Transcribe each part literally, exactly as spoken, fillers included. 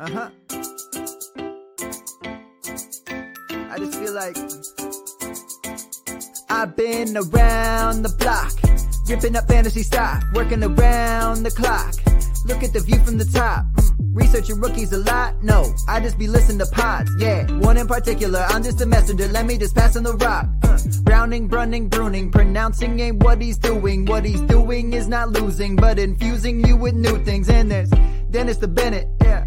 Uh-huh. I just feel like I've been around the block, ripping up fantasy stock, working around the clock. Look at the view from the top. Researching rookies a lot, no, I just be listening to pods, yeah, one in particular, I'm just a messenger, let me just pass on the rock, uh, Browning, Brunning, Bruning, pronouncing ain't what he's doing, what he's doing is not losing, but infusing you with new things, and there's Dennis the Bennett, yeah,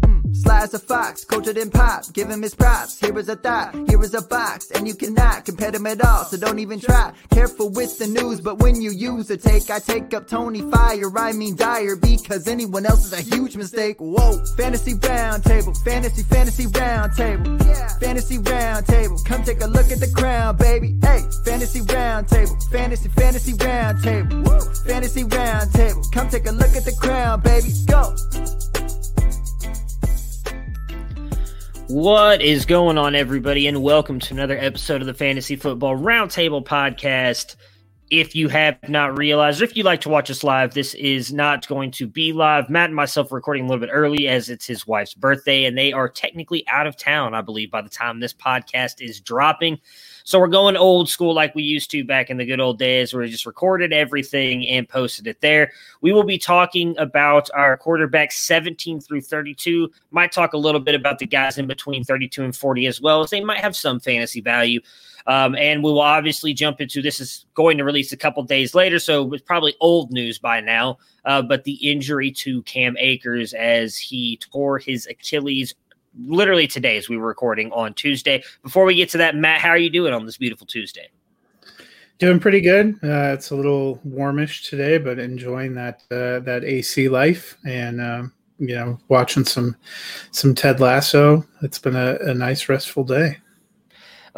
mm. Sly as a fox, cultured in pop, give him his props, here is a thought, here is a box, and you cannot compare him at all, so don't even try, careful with the news, but when you use a take, I take up Tony Fire, I mean Dyer, because anyone else is a huge mistake, whoa, fantasy round table, fantasy, fantasy round table, yeah. Fantasy round table, come take a look at the crown, baby, hey, fantasy round table, fantasy, fantasy round table, woo. Fantasy round table, come take a look at the crown, baby, go. What is going on, everybody, and welcome to another episode of the Fantasy Football Roundtable Podcast. If you have not realized, or if you'd like to watch us live, this is not going to be live. Matt and myself are recording a little bit early as it's his wife's birthday, and they are technically out of town, I believe, by the time this podcast is dropping. So we're going old school like we used to back in the good old days where we just recorded everything and posted it there. We will be talking about our quarterbacks seventeen through thirty-two. Might talk a little bit about the guys in between thirty-two and forty as well, as they might have some fantasy value. Um, and we will obviously jump into, this is going to release a couple days later, so it's probably old news by now, uh, but the injury to Cam Akers as he tore his Achilles literally today as we were recording on Tuesday. Before we get to that, Matt, how are you doing on this beautiful Tuesday? Doing pretty good. Uh, it's a little warmish today, but enjoying that uh, that A C life and, um, you know, watching some some Ted Lasso. It's been a, a nice, restful day.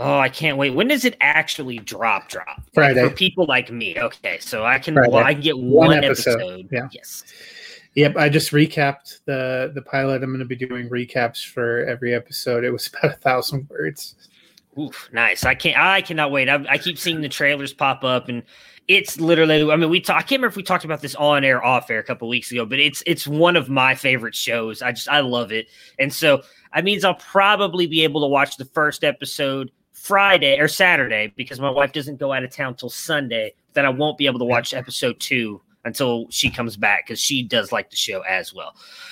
Oh, I can't wait. When does it actually drop, drop? Friday. Like, for people like me. Okay, so I can, well, I can get one, one episode. episode. Yeah. Yes. Yep, I just recapped the, the pilot. I'm going to be doing recaps for every episode. It was about a thousand words. Oof, nice. I can't. I cannot wait. I, I keep seeing the trailers pop up, and it's literally. I mean, we talk, I can't remember if we talked about this on air, off air a couple of weeks ago, but it's it's one of my favorite shows. I just I love it, and so that means I'll probably be able to watch the first episode Friday or Saturday because my wife doesn't go out of town till Sunday. Then I won't be able to watch episode two until she comes back, because she does like the show as well.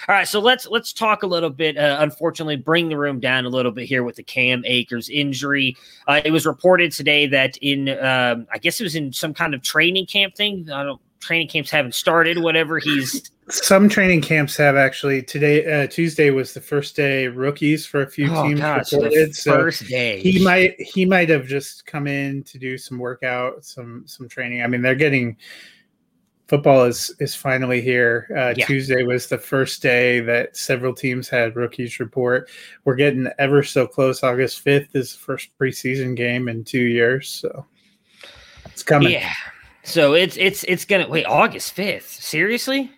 All right, so let's let's talk a little bit. Uh, unfortunately, bring the room down a little bit here with the Cam Akers injury. Uh, it was reported today that in, um, I guess it was in some kind of training camp thing. I don't. Training camps haven't started. Whatever he's. Some training camps have actually today. Uh, Tuesday was the first day rookies for a few oh, teams gosh, reported. So first day. He might he might have just come in to do some workout, some some training. I mean, they're getting. Football is, is finally here. Uh, yeah. Tuesday was the first day that several teams had rookies report. We're getting ever so close. August fifth is the first preseason game in two years. So it's coming. Yeah. So it's it's it's going to – wait, August fifth? Seriously?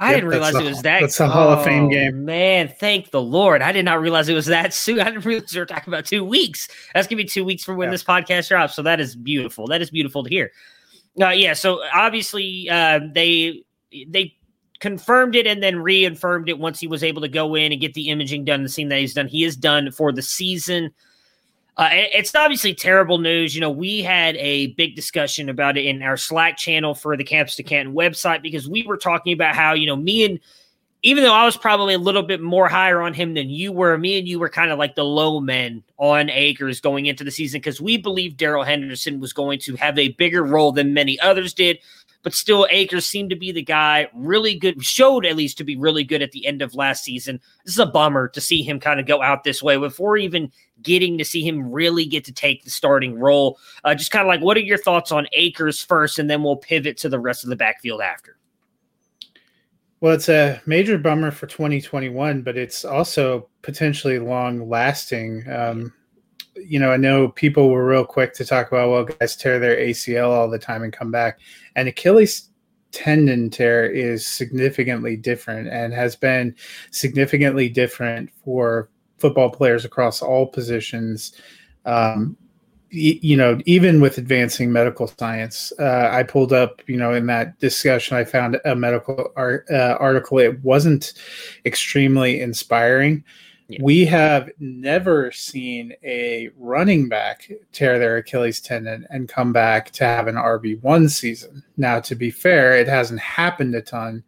I yep, didn't realize it was a, that. That's a Hall oh, of Fame game. Man, thank the Lord. I did not realize it was that soon. I didn't realize we were talking about two weeks. That's going to be two weeks from when yeah. this podcast drops. So that is beautiful. That is beautiful to hear. Uh, yeah, so obviously uh, they they confirmed it and then reaffirmed it once he was able to go in and get the imaging done, the scene that he's done. He is done for the season. Uh, it's obviously terrible news. You know, we had a big discussion about it in our Slack channel for the Campus to Canton website because we were talking about how, you know, me and even though I was probably a little bit more higher on him than you were, me and you were kind of like the low men on Akers going into the season because we believed Daryl Henderson was going to have a bigger role than many others did, but still Akers seemed to be the guy really good, showed at least to be really good at the end of last season. This is a bummer to see him kind of go out this way before even getting to see him really get to take the starting role. Uh, just kind of like, what are your thoughts on Akers first, and then we'll pivot to the rest of the backfield after? Well, it's a major bummer for twenty twenty-one, but it's also potentially long-lasting. Um, you know, I know people were real quick to talk about, well, guys tear their A C L all the time and come back. And Achilles tendon tear is significantly different and has been significantly different for football players across all positions. Um, you know, even with advancing medical science, uh, I pulled up, you know, in that discussion, I found a medical art, uh, article. It wasn't extremely inspiring. Yeah. We have never seen a running back tear their Achilles tendon and come back to have an R B one season. Now, to be fair, it hasn't happened a ton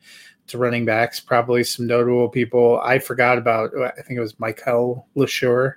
to running backs. Probably some notable people I forgot about. I think it was Mikel Leshoure.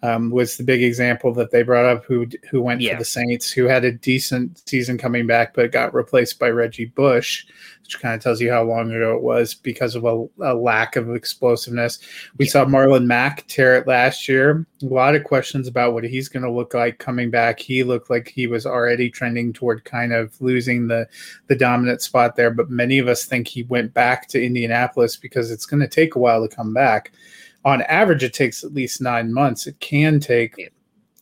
Um, was the big example that they brought up, who who went yeah. to the Saints, who had a decent season coming back, but got replaced by Reggie Bush, which kind of tells you how long ago it was because of a, a lack of explosiveness. We yeah. saw Marlon Mack tear it last year. A lot of questions about what he's going to look like coming back. He looked like he was already trending toward kind of losing the, the dominant spot there, but many of us think he went back to Indianapolis because it's going to take a while to come back. On average, it takes at least nine months. It can take yeah.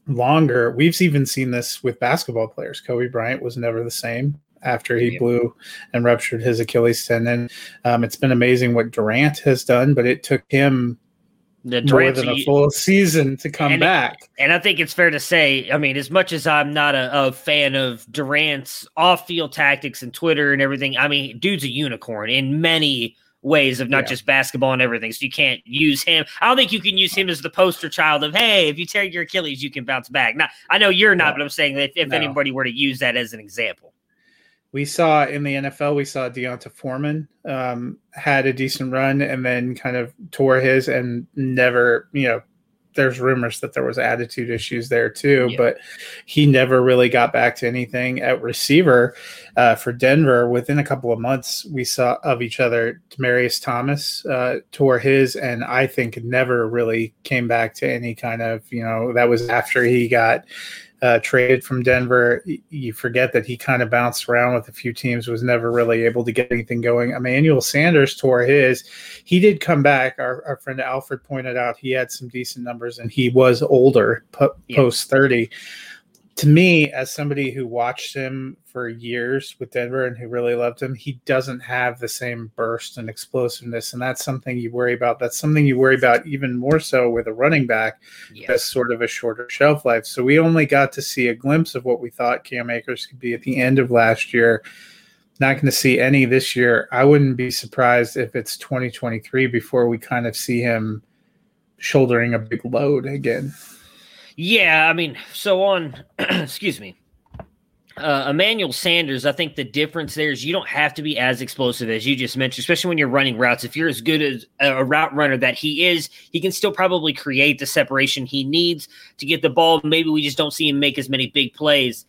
longer. We've even seen this with basketball players. Kobe Bryant was never the same after he yeah. blew and ruptured his Achilles tendon. Um, it's been amazing what Durant has done, but it took him the more than a full season to come and back. It, and I think it's fair to say, I mean, as much as I'm not a, a fan of Durant's off-field tactics and Twitter and everything, I mean, dude's a unicorn in many ways of not yeah. just basketball and everything. So you can't use him. I don't think you can use him as the poster child of, hey, if you tear your Achilles, you can bounce back. Now, I know you're not, no. but I'm saying that if, if no. anybody were to use that as an example. We saw in the N F L, we saw D'Onta Foreman um, had a decent run and then kind of tore his and never, you know, there's rumors that there was attitude issues there too, yeah. but he never really got back to anything at receiver uh, for Denver. Within a couple of months, we saw of each other. Demarius Thomas uh, tore his, and I think never really came back to any kind of, you know, that was after he got uh, traded from Denver. You forget that he kind of bounced around with a few teams, was never really able to get anything going. Emmanuel Sanders tore his. He did come back. Our, our friend Alfred pointed out he had some decent numbers and he was older po- yeah. post thirty. To me, as somebody who watched him for years with Denver and who really loved him, he doesn't have the same burst and explosiveness, and that's something you worry about. That's something you worry about even more so with a running back yes. that's sort of a shorter shelf life. So we only got to see a glimpse of what we thought Cam Akers could be at the end of last year. Not going to see any this year. I wouldn't be surprised if it's twenty twenty-three before we kind of see him shouldering a big load again. Yeah, I mean, so on, excuse me, uh, Emmanuel Sanders, I think the difference there is you don't have to be as explosive as you just mentioned, especially when you're running routes. If you're as good as a route runner that he is, he can still probably create the separation he needs to get the ball. Maybe we just don't see him make as many big plays.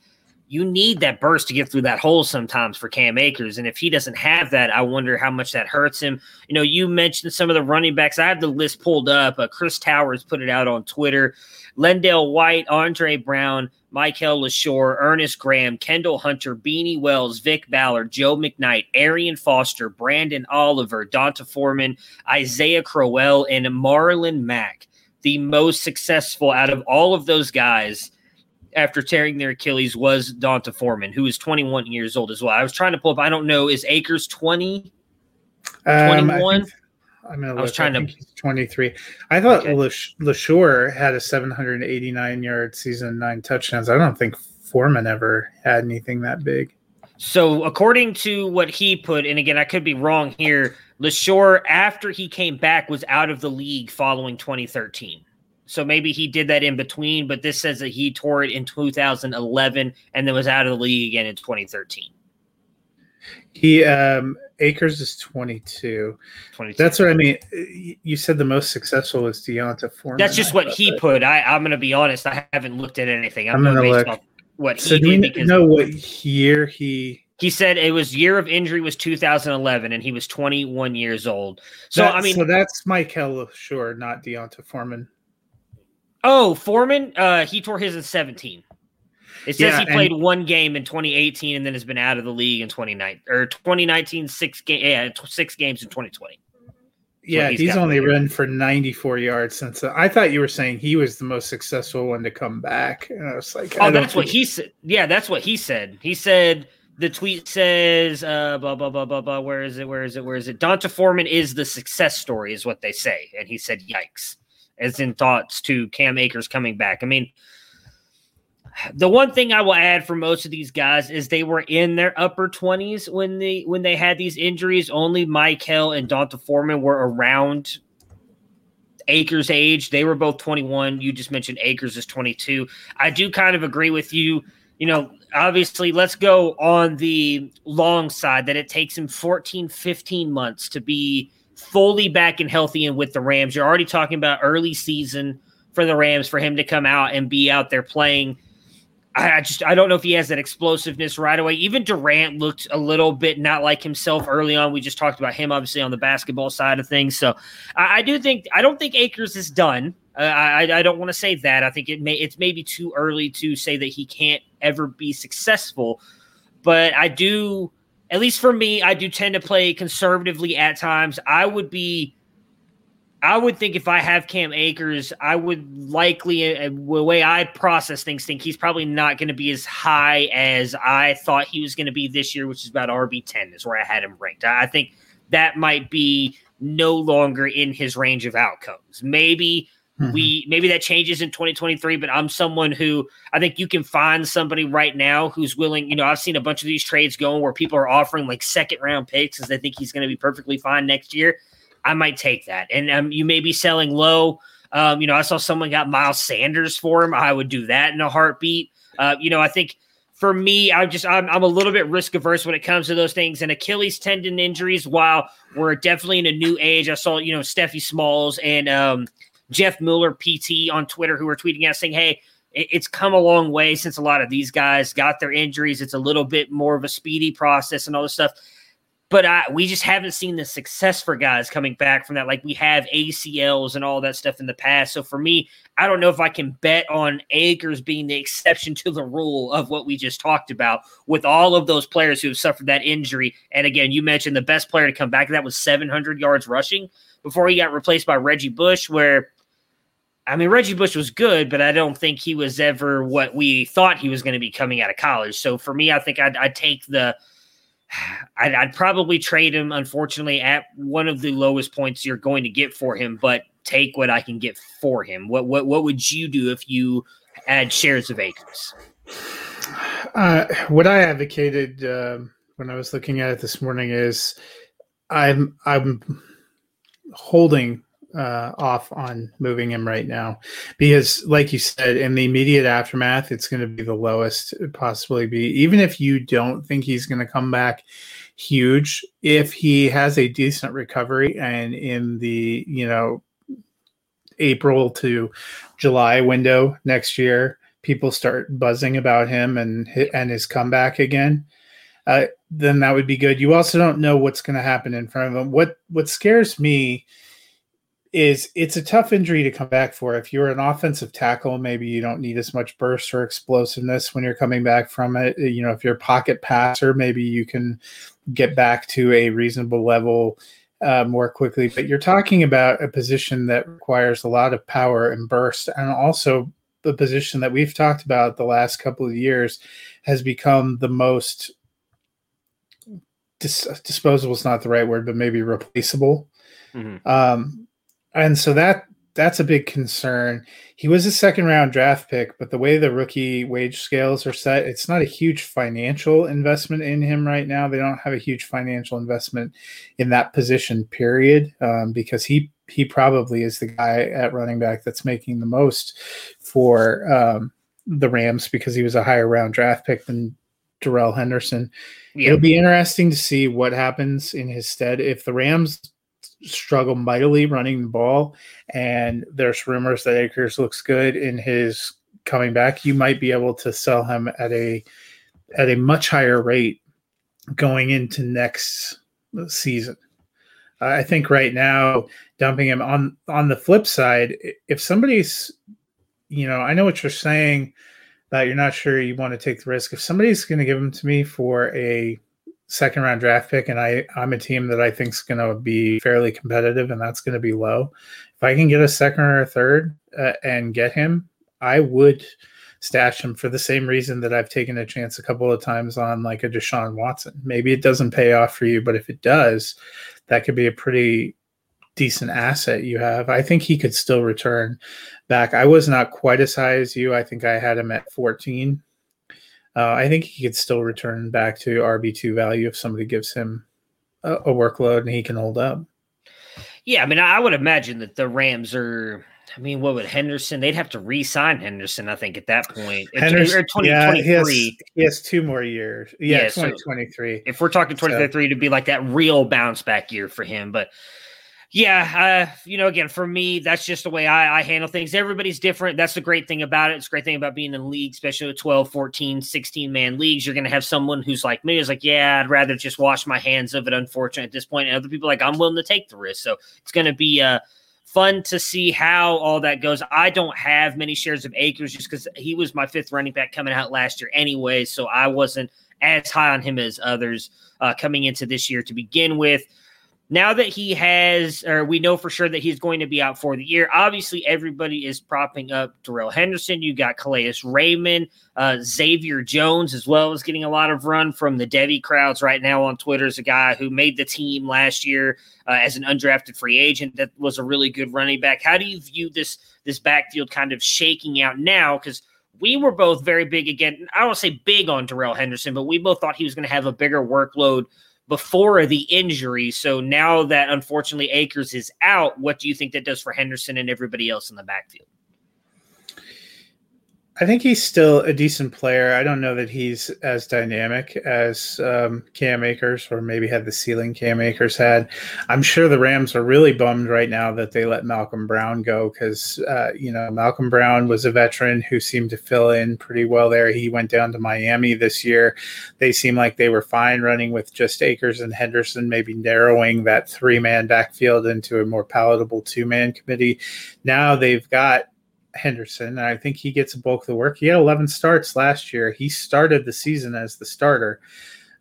You need that burst to get through that hole sometimes for Cam Akers. And if he doesn't have that, I wonder how much that hurts him. You know, you mentioned some of the running backs. I have the list pulled up. Uh, Chris Towers put it out on Twitter. Lendell White, Andre Brown, Mikel Leshoure, Ernest Graham, Kendall Hunter, Beanie Wells, Vic Ballard, Joe McKnight, Arian Foster, Brandon Oliver, D'Onta Foreman, Isaiah Crowell, and Marlon Mack, the most successful out of all of those guys after tearing their Achilles was D'Onta Foreman, who is twenty-one years old as well. I was trying to pull up. I don't know. Is Akers twenty? Um, twenty-one? I, I'm I was trying I to. twenty-three. I thought okay. Leshoure had a seven hundred eighty-nine yard season, nine touchdowns. I don't think Foreman ever had anything that big. So according to what he put, and again, I could be wrong here, Leshoure, after he came back, was out of the league following twenty thirteen. So maybe he did that in between, but this says that he tore it in two thousand eleven and then was out of the league again in twenty thirteen. He um, Akers is twenty-two. twenty-two. That's what I mean. You said the most successful was D'Onta Foreman. That's just what he that. put. I, I'm going to be honest. I haven't looked at anything. I'm, I'm going to look off what so he do did. You because know what year he? He said it was year of injury was two thousand eleven, and he was twenty-one years old. So that, I mean, so that's Mikel Leshoure, not D'Onta Foreman. Oh, Foreman, uh, he tore his in seventeen. It says yeah, he played one game in twenty eighteen and then has been out of the league in twenty nineteen or twenty nineteen, six, ga- yeah, six games in twenty twenty. Yeah, he's, he's only run for ninety-four yards since. Uh, I thought you were saying he was the most successful one to come back. And I was like, oh, that's what he said. Yeah, that's what he said. He said the tweet says, uh, blah, blah, blah, blah, blah. Where is it? Where is it? Where is it? D'Onta Foreman is the success story, is what they say. And he said, yikes. As in thoughts to Cam Akers coming back. I mean, The one thing I will add for most of these guys is they were in their upper twenties when they when they had these injuries. Only Mikel and D'Onta Foreman were around Akers' age. They were both twenty-one. You just mentioned Akers is twenty-two. I do kind of agree with you. You know, obviously, let's go on the long side that it takes him fourteen, fifteen months to be fully back and healthy and with the Rams. You're already talking about early season for the Rams for him to come out and be out there playing. I just I don't know if he has that explosiveness right away. Even Durant looked a little bit not like himself early on. We just talked about him, obviously, on the basketball side of things. So I, I do think I don't think Akers is done. Uh, I I don't want to say that. I think it may it's maybe too early to say that he can't ever be successful. But I do, at least for me, I do tend to play conservatively at times. I would be. I would think if I have Cam Akers, I would likely, uh, the way I process things, think he's probably not going to be as high as I thought he was going to be this year, which is about R B ten is where I had him ranked. I think that might be no longer in his range of outcomes. Maybe mm-hmm. we, maybe that changes in twenty twenty-three, but I'm someone who I think you can find somebody right now who's willing. You know, I've seen a bunch of these trades going where people are offering like second round picks because they think he's going to be perfectly fine next year. I might take that. And um, you may be selling low. Um, you know, I saw someone got Miles Sanders for him. I would do that in a heartbeat. Uh, you know, I think for me, I just, I'm, I'm a little bit risk averse when it comes to those things. And Achilles tendon injuries, while we're definitely in a new age, I saw, you know, Steffi Smalls and um, Jeff Mueller, P T on Twitter, who were tweeting out saying, hey, it, it's come a long way since a lot of these guys got their injuries. It's a little bit more of a speedy process and all this stuff. But I, we just haven't seen the success for guys coming back from that. Like we have A C Ls and all that stuff in the past. So for me, I don't know if I can bet on Akers being the exception to the rule of what we just talked about with all of those players who have suffered that injury. And again, you mentioned the best player to come back. That was seven hundred yards rushing before he got replaced by Reggie Bush, where, I mean, Reggie Bush was good, but I don't think he was ever what we thought he was going to be coming out of college. So for me, I think I'd, I'd take the – I'd, I'd probably trade him, unfortunately, at one of the lowest points you're going to get for him, but take what I can get for him. What what what would you do if you had shares of Akers? Uh, what I advocated uh, when I was looking at it this morning is I'm I'm holding uh, off on moving him right now because, like you said, in the immediate aftermath, it's going to be the lowest it possibly be. Even if you don't think he's going to come back huge, if he has a decent recovery and in the, you know, April to July window next year, people start buzzing about him and and his comeback again, uh, then that would be good. You also don't know what's going to happen in front of him. What what scares me is it's a tough injury to come back for. If you're an offensive tackle, maybe you don't need as much burst or explosiveness when you're coming back from it. You know, if you're a pocket passer, maybe you can get back to a reasonable level uh, more quickly. But you're talking about a position that requires a lot of power and burst, and also the position that we've talked about the last couple of years has become the most dis- disposable is not the right word, but maybe replaceable. Mm-hmm. Um, And so that that's a big concern. He was a second-round draft pick, but the way the rookie wage scales are set, it's not a huge financial investment in him right now. They don't have a huge financial investment in that position, period, um, because he he probably is the guy at running back that's making the most for um, the Rams because he was a higher-round draft pick than Daryl Henderson. Yeah. It'll be interesting to see what happens in his stead. If the Rams – struggle mightily running the ball, and there's rumors that Akers looks good in his coming back, you might be able to sell him at a at a much higher rate going into next season. Uh, I think right now, dumping him on, on the flip side, if somebody's, you know, I know what you're saying that you're not sure you want to take the risk. If somebody's going to give him to me for a second round draft pick, and I, I'm a team that I think is going to be fairly competitive, and that's going to be low. If I can get a second or a third uh, and get him, I would stash him for the same reason that I've taken a chance a couple of times on like a Deshaun Watson. Maybe it doesn't pay off for you, but if it does, that could be a pretty decent asset you have. I think he could still return back. I was not quite as high as you. I think I had him at fourteen. Uh, I think he could still return back to R B two value if somebody gives him a, a workload and he can hold up. Yeah, I mean, I would imagine that the Rams are – I mean, what would Henderson – they'd have to re-sign Henderson, I think, at that point. Henderson, twenty, yeah, he has, he has two more years. Yeah, yeah twenty twenty-three. So if we're talking twenty twenty-three, so. It'd be like that real bounce-back year for him. But, yeah, uh, you know, again, for me, that's just the way I, I handle things. Everybody's different. That's the great thing about it. It's a great thing about being in a league, especially with twelve, fourteen, sixteen-man leagues. You're going to have someone who's like me is like, yeah, I'd rather just wash my hands of it, unfortunately, at this point. And other people are like, I'm willing to take the risk. So it's going to be uh, fun to see how all that goes. I don't have many shares of Akers just because he was my fifth running back coming out last year anyway, so I wasn't as high on him as others uh, coming into this year to begin with. Now that he has, or we know for sure that he's going to be out for the year, obviously everybody is propping up Daryl Henderson. You got Calais Raymond, uh, Xavier Jones as well is getting a lot of run from the Devy crowds right now on Twitter. Is a guy who made the team last year uh, as an undrafted free agent. That was a really good running back. How do you view this, this backfield kind of shaking out now? Because we were both very big, again, I don't want to say big on Daryl Henderson, but we both thought he was going to have a bigger workload before the injury. So now that unfortunately Akers is out, what do you think that does for Henderson and everybody else in the backfield? I think he's still a decent player. I don't know that he's as dynamic as um, Cam Akers, or maybe had the ceiling Cam Akers had. I'm sure the Rams are really bummed right now that they let Malcolm Brown go because, uh, you know, Malcolm Brown was a veteran who seemed to fill in pretty well there. He went down to Miami this year. They seemed like they were fine running with just Akers and Henderson, maybe narrowing that three-man backfield into a more palatable two-man committee. Now they've got Henderson, and I think he gets a bulk of the work. He had eleven starts last year. He started the season as the starter,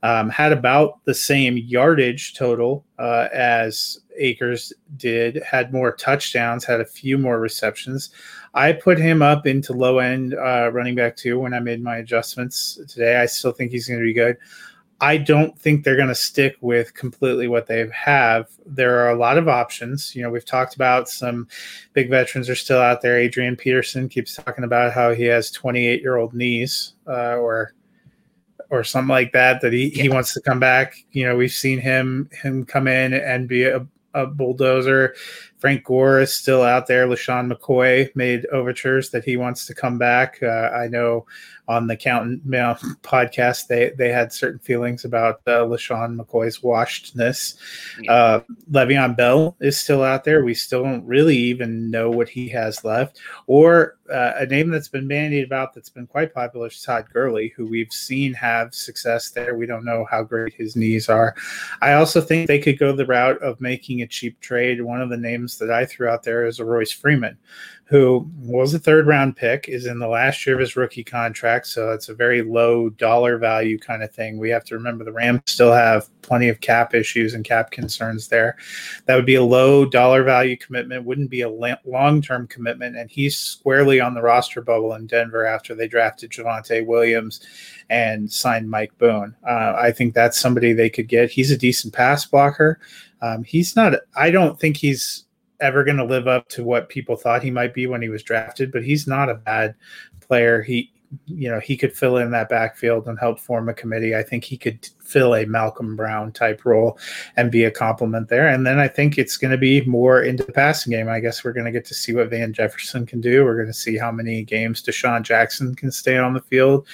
um, had about the same yardage total uh, as Akers did, had more touchdowns, had a few more receptions. I put him up into low-end uh, running back two when I made my adjustments today. I still think he's going to be good. I don't think they're going to stick with completely what they have. There are a lot of options. You know, we've talked about some big veterans are still out there. Adrian Peterson keeps talking about how he has twenty-eight-year-old knees uh, or or something like that, that he, yeah. he wants to come back. You know, we've seen him him come in and be a, a bulldozer. Frank Gore is still out there. LaShawn McCoy made overtures that he wants to come back. Uh, I know on the Count and Mount podcast, they, they had certain feelings about uh, LaShawn McCoy's washedness. Yeah. Uh, Le'Veon Bell is still out there. We still don't really even know what he has left. Or uh, a name that's been bandied about that's been quite popular is Todd Gurley, who we've seen have success there. We don't know how great his knees are. I also think they could go the route of making a cheap trade. One of the names that I threw out there is a Royce Freeman, who was a third round pick, is in the last year of his rookie contract. So it's a very low dollar value kind of thing. We have to remember the Rams still have plenty of cap issues and cap concerns there. That would be a low dollar value commitment, wouldn't be a long-term commitment. And he's squarely on the roster bubble in Denver after they drafted Javonte Williams and signed Mike Boone. Uh, I think that's somebody they could get. He's a decent pass blocker. Um, he's not, I don't think he's ever going to live up to what people thought he might be when he was drafted, but he's not a bad player. He, you know, he could fill in that backfield and help form a committee. I think he could fill a Malcolm Brown type role and be a complement there. And then I think it's going to be more into the passing game. I guess we're going to get to see what Van Jefferson can do. We're going to see how many games Deshaun Jackson can stay on the field.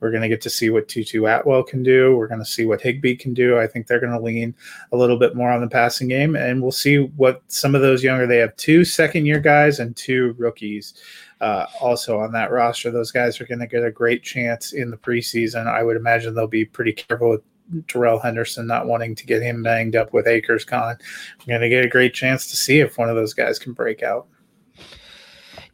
We're going to get to see what Tutu Atwell can do. We're going to see what Higbee can do. I think they're going to lean a little bit more on the passing game, and we'll see what some of those younger, they have two second year guys and two rookies uh, also on that roster. Those guys are going to get a great chance in the preseason. I would imagine they'll be pretty careful with Darrell Henderson, not wanting to get him banged up with Akers gone. I'm going to get a great chance to see if one of those guys can break out.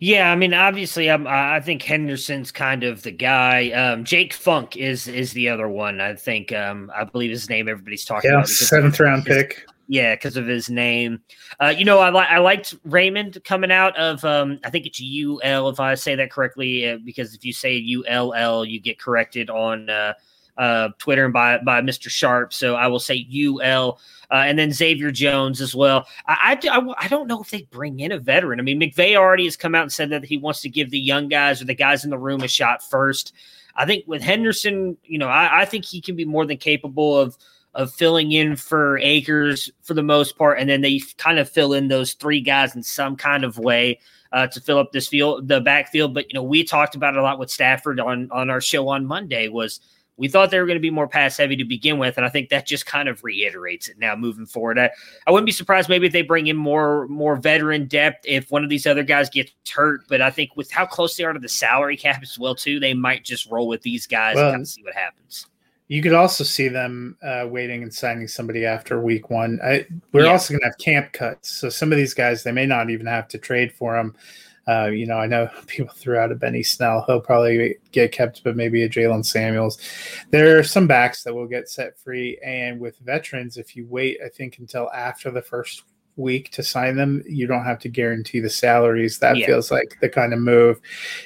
Yeah, I mean, obviously, I'm, I think Henderson's kind of the guy. Um, Jake Funk is is the other one. I think um, I believe his name. Everybody's talking yeah, about seventh round his, pick. Yeah, because of his name. Uh, you know, I li- I liked Raymond coming out of. Um, I think it's U L, if I say that correctly, uh, because if you say U L L, you get corrected on. Uh, uh, Twitter and by, by Mister Sharp. So I will say U L. Uh, and then Xavier Jones as well. I, I, I, I don't know if they bring in a veteran. I mean, McVay already has come out and said that he wants to give the young guys or the guys in the room a shot first. I think with Henderson, you know, I, I think he can be more than capable of of filling in for Akers for the most part, and then they kind of fill in those three guys in some kind of way uh, to fill up this field, the backfield. But, you know, we talked about it a lot with Stafford on, on our show on Monday was we thought they were going to be more pass-heavy to begin with, and I think that just kind of reiterates it now moving forward. I, I wouldn't be surprised maybe if they bring in more more veteran depth if one of these other guys gets hurt, but I think with how close they are to the salary cap as well, too, they might just roll with these guys well, and kind of see what happens. You could also see them uh, waiting and signing somebody after week one. I, we're yeah. also going to have camp cuts, so some of these guys, they may not even have to trade for them. Uh, you know, I know people threw out a Benny Snell. He'll probably get kept, but maybe a Jalen Samuels. There are some backs that will get set free. And with veterans, if you wait, I think, until after the first week to sign them, you don't have to guarantee the salaries. That yeah. feels like the kind of move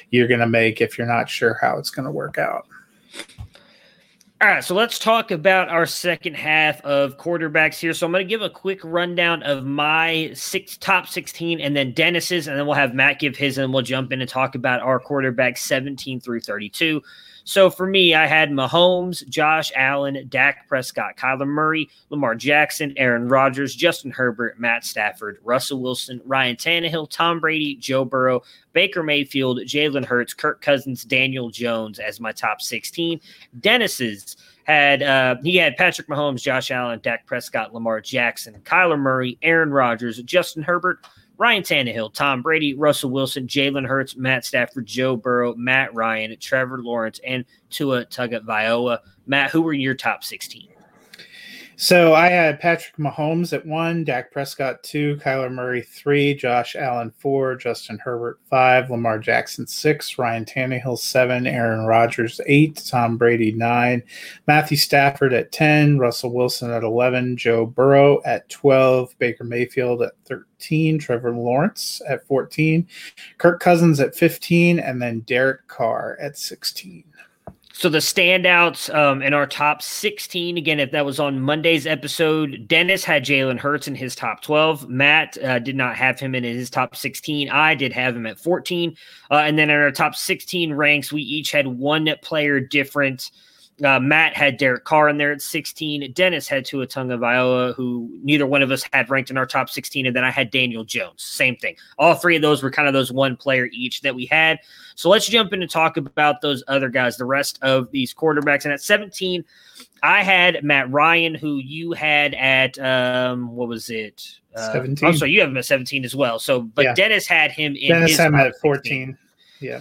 you're going to make if you're not sure how it's going to work out. All right, so let's talk about our second half of quarterbacks here. So I'm going to give a quick rundown of my six, top sixteen and then Dennis's, and then we'll have Matt give his, and we'll jump in and talk about our quarterbacks seventeen through thirty-two. So for me, I had Mahomes, Josh Allen, Dak Prescott, Kyler Murray, Lamar Jackson, Aaron Rodgers, Justin Herbert, Matt Stafford, Russell Wilson, Ryan Tannehill, Tom Brady, Joe Burrow, Baker Mayfield, Jalen Hurts, Kirk Cousins, Daniel Jones as my top sixteen. Dennis's had uh, he had Patrick Mahomes, Josh Allen, Dak Prescott, Lamar Jackson, Kyler Murray, Aaron Rodgers, Justin Herbert, Ryan Tannehill, Tom Brady, Russell Wilson, Jalen Hurts, Matt Stafford, Joe Burrow, Matt Ryan, Trevor Lawrence, and Tua Tagovailoa. Matt, who were your top sixteen? So I had Patrick Mahomes at one, Dak Prescott two, Kyler Murray three, Josh Allen four, Justin Herbert five, Lamar Jackson six, Ryan Tannehill seven, Aaron Rodgers eight, Tom Brady nine, Matthew Stafford at ten, Russell Wilson at eleven, Joe Burrow at twelve, Baker Mayfield at thirteen, Trevor Lawrence at fourteen, Kirk Cousins at fifteen, and then Derek Carr at sixteen. So the standouts um, in our top sixteen, again, if that was on Monday's episode, Dennis had Jalen Hurts in his top twelve. Matt uh, did not have him in his top sixteen. I did have him at fourteen. Uh, and then in our top sixteen ranks, we each had one player different. Uh, Matt had Derek Carr in there at sixteen. Dennis had Tua Tagovailoa, who neither one of us had ranked in our top sixteen. And then I had Daniel Jones. Same thing. All three of those were kind of those one player each that we had. So let's jump in and talk about those other guys, the rest of these quarterbacks. And at seventeen, I had Matt Ryan, who you had at, um, what was it? Uh, seventeen. I'm sorry, you have him at seventeen as well. So, but yeah. Dennis had him in Dennis his had him at fourteen. Yeah.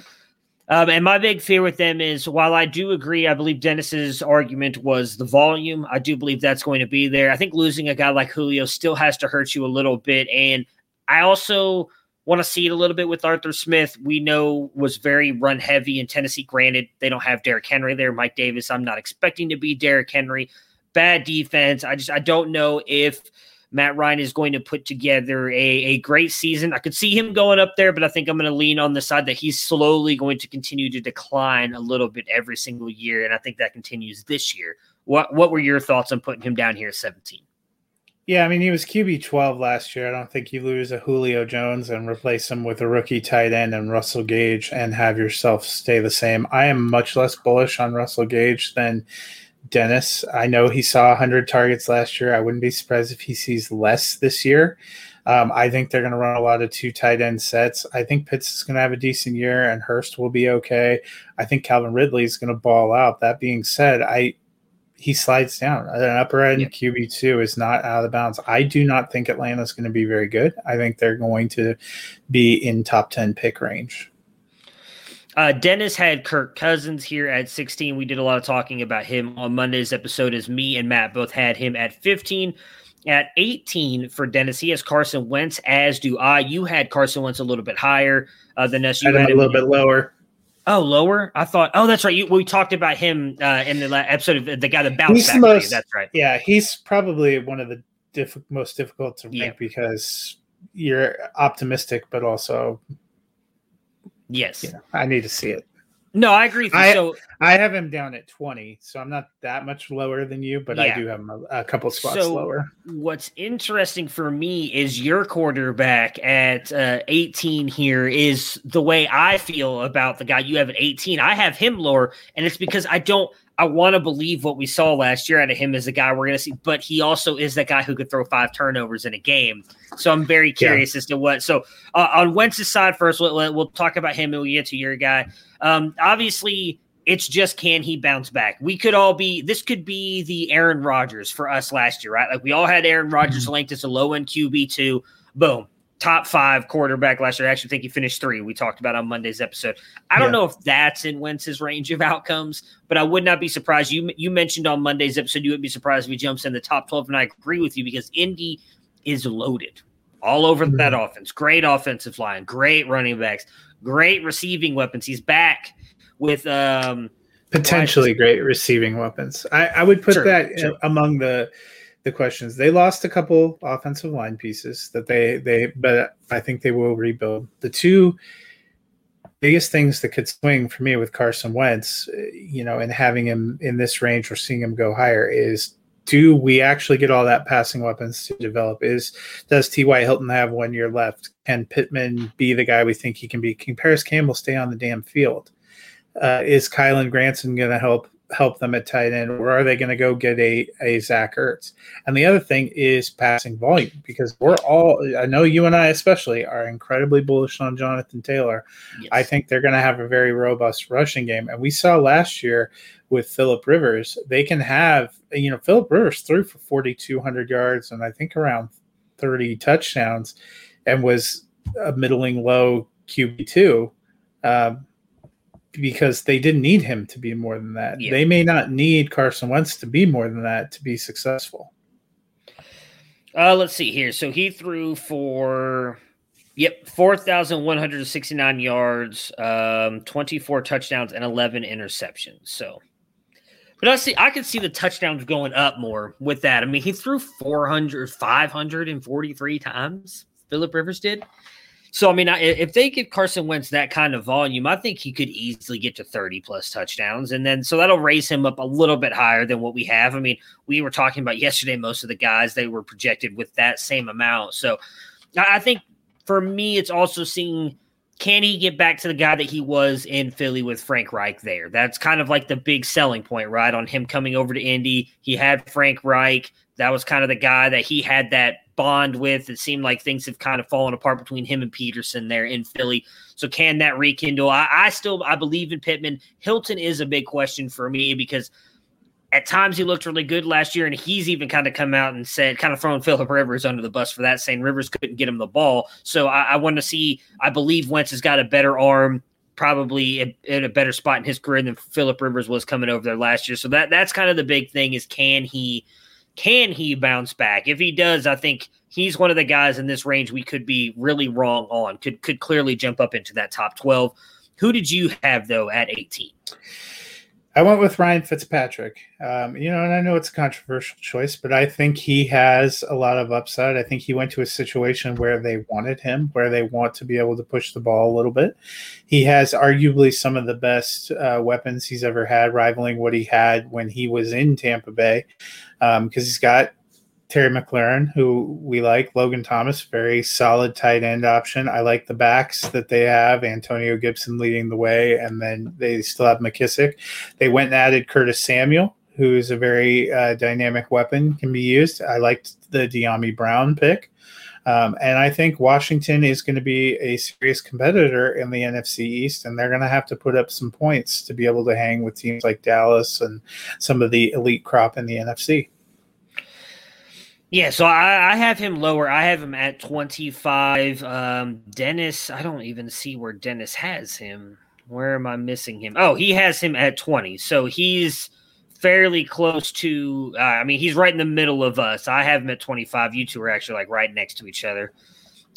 Um, and my big fear with them is, while I do agree, I believe Dennis's argument was the volume. I do believe that's going to be there. I think losing a guy like Julio still has to hurt you a little bit. And I also want to see it a little bit with Arthur Smith. We know was very run heavy in Tennessee. Granted, they don't have Derrick Henry there. Mike Davis, I'm not expecting to be Derrick Henry. Bad defense. I just I don't know if Matt Ryan is going to put together a, a great season. I could see him going up there, but I think I'm going to lean on the side that he's slowly going to continue to decline a little bit every single year, and I think that continues this year. What what were your thoughts on putting him down here at seventeen? Yeah, I mean, he was Q B twelve last year. I don't think you lose a Julio Jones and replace him with a rookie tight end and Russell Gage and have yourself stay the same. I am much less bullish on Russell Gage than Dennis. I know he saw one hundred targets last year. I wouldn't be surprised if he sees less this year. Um, I think they're going to run a lot of two tight end sets. I think Pitts is going to have a decent year, and Hurst will be okay. I think Calvin Ridley is going to ball out. That being said, I he slides down. An upper end yeah. Q B two is not out of the bounds. I do not think Atlanta is going to be very good. I think they're going to be in top ten pick range. Uh, Dennis had Kirk Cousins here at sixteen. We did a lot of talking about him on Monday's episode, as me and Matt both had him at fifteen. At eighteen for Dennis, he has Carson Wentz, as do I. You had Carson Wentz a little bit higher uh, than us. You I had him a little bit lower. Oh, lower? I thought – oh, that's right. You, we talked about him uh, in the episode of the guy that bounced back. Most, that's right. Yeah, he's probably one of the diff- most difficult to rank yeah. because you're optimistic but also – Yes. Yeah, I need to see it. No, I agree with you. I, so I have him down at twenty, so I'm not that much lower than you, but yeah. I do have him a, a couple spots so lower. What's interesting for me is your quarterback at uh, eighteen here is the way I feel about the guy you have at eighteen. I have him lower, and it's because I don't – I want to believe what we saw last year out of him as a guy we're going to see, but he also is that guy who could throw five turnovers in a game. So I'm very curious yeah. as to what – so uh, on Wentz's side first, we'll, we'll talk about him and we'll get to your guy. Um, obviously – it's just, can he bounce back? We could all be, this could be the Aaron Rodgers for us last year, right? Like we all had Aaron Rodgers linked as a low end Q B two, boom, top five quarterback last year. I actually think he finished three. We talked about on Monday's episode. I don't yeah. know if that's in Wentz's range of outcomes, but I would not be surprised. You you mentioned on Monday's episode, you would be surprised if he jumps in the top twelve. And I agree with you because Indy is loaded all over mm-hmm. that offense. Great offensive line, great running backs, great receiving weapons. He's back with um, potentially great receiving weapons. I, I would put sure, that sure. among the the questions. They lost a couple offensive line pieces that they they, but I think they will rebuild. The two biggest things that could swing for me with Carson Wentz, you know, and having him in this range or seeing him go higher is, do we actually get all that passing weapons to develop? Is does T Y. Hilton have one year left? Can Pittman be the guy we think he can be? Can Paris Campbell stay on the damn field? Uh, is Kylan Granson going to help help them at tight end, or are they going to go get a, a Zach Ertz? And the other thing is passing volume, because we're all – I know you and I especially are incredibly bullish on Jonathan Taylor. Yes. I think they're going to have a very robust rushing game. And we saw last year with Phillip Rivers, they can have – you know, Phillip Rivers threw for forty-two hundred yards and I think around thirty touchdowns and was a middling low Q B two. Um because they didn't need him to be more than that. Yeah. They may not need Carson Wentz to be more than that to be successful. Uh, let's see here. So he threw for, yep, four thousand one hundred sixty-nine yards, um, twenty-four touchdowns, and eleven interceptions. So, but I see, I could see the touchdowns going up more with that. I mean, he threw four hundred, five forty-three times, Phillip Rivers did. So, I mean, if they give Carson Wentz that kind of volume, I think he could easily get to thirty-plus touchdowns. And then so that'll raise him up a little bit higher than what we have. I mean, we were talking about yesterday, most of the guys, they were projected with that same amount. So I think for me, it's also seeing, can he get back to the guy that he was in Philly with Frank Reich there? That's kind of like the big selling point, right, on him coming over to Indy. He had Frank Reich. That was kind of the guy that he had that bond with. It seemed like things have kind of fallen apart between him and Peterson there in Philly. So can that rekindle? I, I still, I believe in Pittman. Hilton is a big question for me because at times he looked really good last year, and he's even kind of come out and said, kind of thrown Phillip Rivers under the bus for that, saying Rivers couldn't get him the ball. So I, I want to see, I believe Wentz has got a better arm, probably in, in a better spot in his career than Phillip Rivers was coming over there last year. So that that's kind of the big thing is can he Can he bounce back? If he does, I think he's one of the guys in this range we could be really wrong on, could could clearly jump up into that top twelve. Who did you have, though, at eighteen? I went with Ryan Fitzpatrick. Um, you know, and I know it's a controversial choice, but I think he has a lot of upside. I think he went to a situation where they wanted him, where they want to be able to push the ball a little bit. He has arguably some of the best uh, weapons he's ever had, rivaling what he had when he was in Tampa Bay, because um, he's got Terry McLaurin, who we like, Logan Thomas, very solid tight end option. I like the backs that they have, Antonio Gibson leading the way, and then they still have McKissick. They went and added Curtis Samuel, who is a very uh, dynamic weapon, can be used. I liked the De'Ami Brown pick. Um, and I think Washington is going to be a serious competitor in the N F C East, and they're going to have to put up some points to be able to hang with teams like Dallas and some of the elite crop in the N F C. Yeah, so I, I have him lower. I have him at twenty-five. Um, Dennis, I don't even see where Dennis has him. Where am I missing him? Oh, he has him at twenty. So he's fairly close to uh, – I mean, he's right in the middle of us. I have him at twenty-five. You two are actually like right next to each other.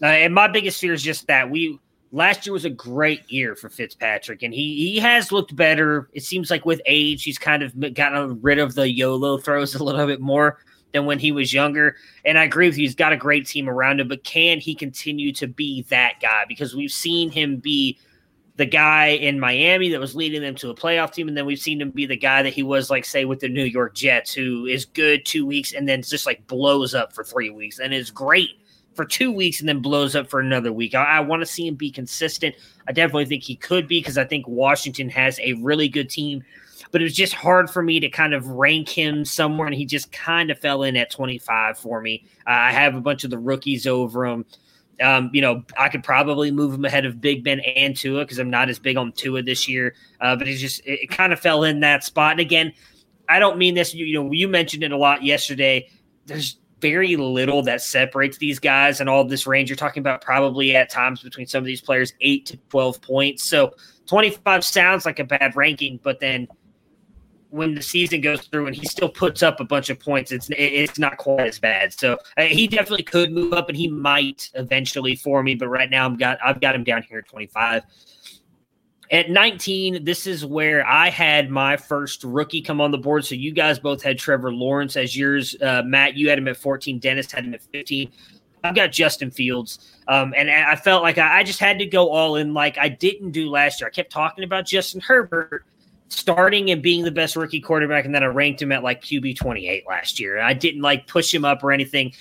Uh, and my biggest fear is just that we – last year was a great year for Fitzpatrick, and he he has looked better. It seems like with age, he's kind of gotten rid of the YOLO throws a little bit more than when he was younger. And I agree with you. He's got a great team around him, but can he continue to be that guy? Because we've seen him be the guy in Miami that was leading them to a playoff team. And then we've seen him be the guy that he was, like, say, with the New York Jets, who is good two weeks and then just, like, blows up for three weeks and is great for two weeks and then blows up for another week. I, I want to see him be consistent. I definitely think he could be, because I think Washington has a really good team. But it was just hard for me to kind of rank him somewhere, and he just kind of fell in at twenty-five for me. Uh, I have a bunch of the rookies over him. Um, you know, I could probably move him ahead of Big Ben and Tua, because I'm not as big on Tua this year. Uh, but it's just, it, it kind of fell in that spot. And again, I don't mean this, you, you know, you mentioned it a lot yesterday. There's very little that separates these guys and all this range. You're talking about probably at times between some of these players, eight to twelve points. So twenty-five sounds like a bad ranking, but then when the season goes through and he still puts up a bunch of points, it's it's not quite as bad. So uh, he definitely could move up, and he might eventually for me. But right now, I've got I've got him down here at twenty-five. At nineteen, this is where I had my first rookie come on the board. So you guys both had Trevor Lawrence as yours. Uh, Matt, you had him at fourteen. Dennis had him at fifteen. I've got Justin Fields, um, and I felt like I, I just had to go all in, like I didn't do last year. I kept talking about Justin Herbert starting and being the best rookie quarterback, and then I ranked him at like Q B twenty-eight last year. I didn't like push him up or anything.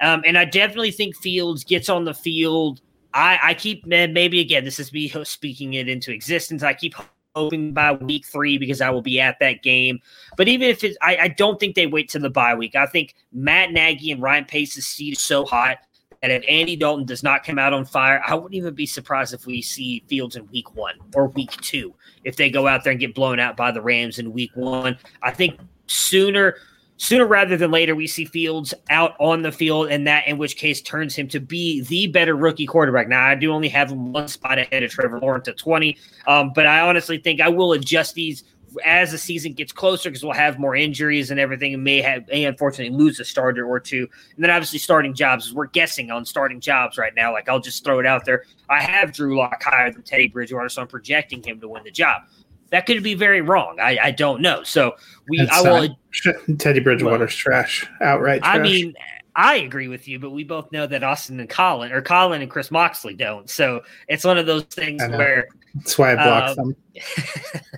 Um, and I definitely think Fields gets on the field. I, I keep, maybe again, this is me speaking it into existence. I keep hoping by week three, because I will be at that game. But even if it's, I, I don't think they wait till the bye week. I think Matt Nagy and Ryan Pace's seat is so hot that if Andy Dalton does not come out on fire, I wouldn't even be surprised if we see Fields in week one or week two, if they go out there and get blown out by the Rams in week one. I think sooner sooner rather than later we see Fields out on the field, and that in which case turns him to be the better rookie quarterback. Now, I do only have him one spot ahead of Trevor Lawrence at twenty, um, but I honestly think I will adjust these as the season gets closer, because we'll have more injuries and everything, and may have, may unfortunately lose a starter or two. And then obviously starting jobs, we're guessing on starting jobs right now. Like, I'll just throw it out there. I have Drew Lock higher than Teddy Bridgewater, so I'm projecting him to win the job. That could be very wrong. I, I don't know. So we, That's I will. Not, Teddy Bridgewater's well, trash, outright trash. I mean, I agree with you, but we both know that Austin and Colin, or Colin and Chris Moxley, don't. So it's one of those things where that's why I blocked um,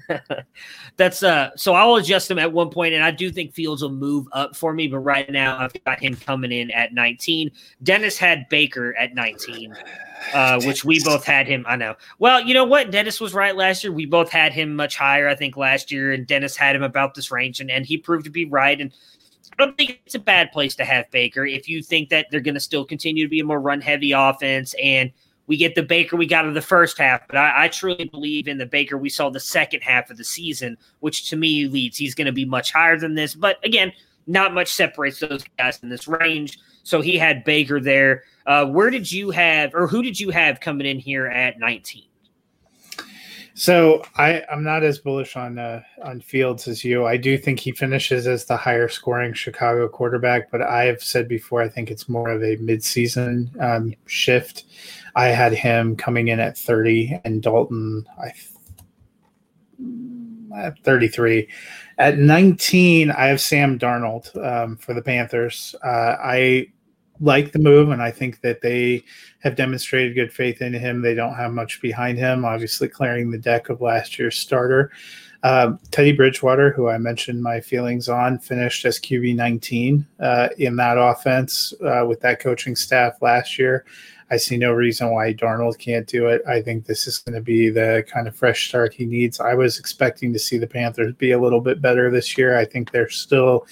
them. that's uh. So I'll adjust them at one point, and I do think Fields will move up for me. But right now, I've got him coming in at nineteen. Dennis had Baker at nineteen, uh, which we both had him. I know. Well, you know what? Dennis was right last year. We both had him much higher, I think, last year, and Dennis had him about this range, and and he proved to be right. And I don't think it's a bad place to have Baker if you think that they're going to still continue to be a more run-heavy offense, and we get the Baker we got in the first half. But I, I truly believe in the Baker we saw the second half of the season, which to me leads he's going to be much higher than this. But again, not much separates those guys in this range, so he had Baker there. Uh, where did you have – or who did you have coming in here at nineteen? So I, I'm not as bullish on uh, on Fields as you. I do think he finishes as the higher scoring Chicago quarterback, but I have said before I think it's more of a midseason um, shift. I had him coming in at thirty and Dalton I, at thirty-three. At nineteen, I have Sam Darnold um, for the Panthers. Uh, I like the move, and I think that they have demonstrated good faith in him. They don't have much behind him, obviously clearing the deck of last year's starter. Uh, Teddy Bridgewater, who I mentioned my feelings on, finished as Q B nineteen uh, in that offense uh, with that coaching staff last year. I see no reason why Darnold can't do it. I think this is going to be the kind of fresh start he needs. I was expecting to see the Panthers be a little bit better this year. I think they're still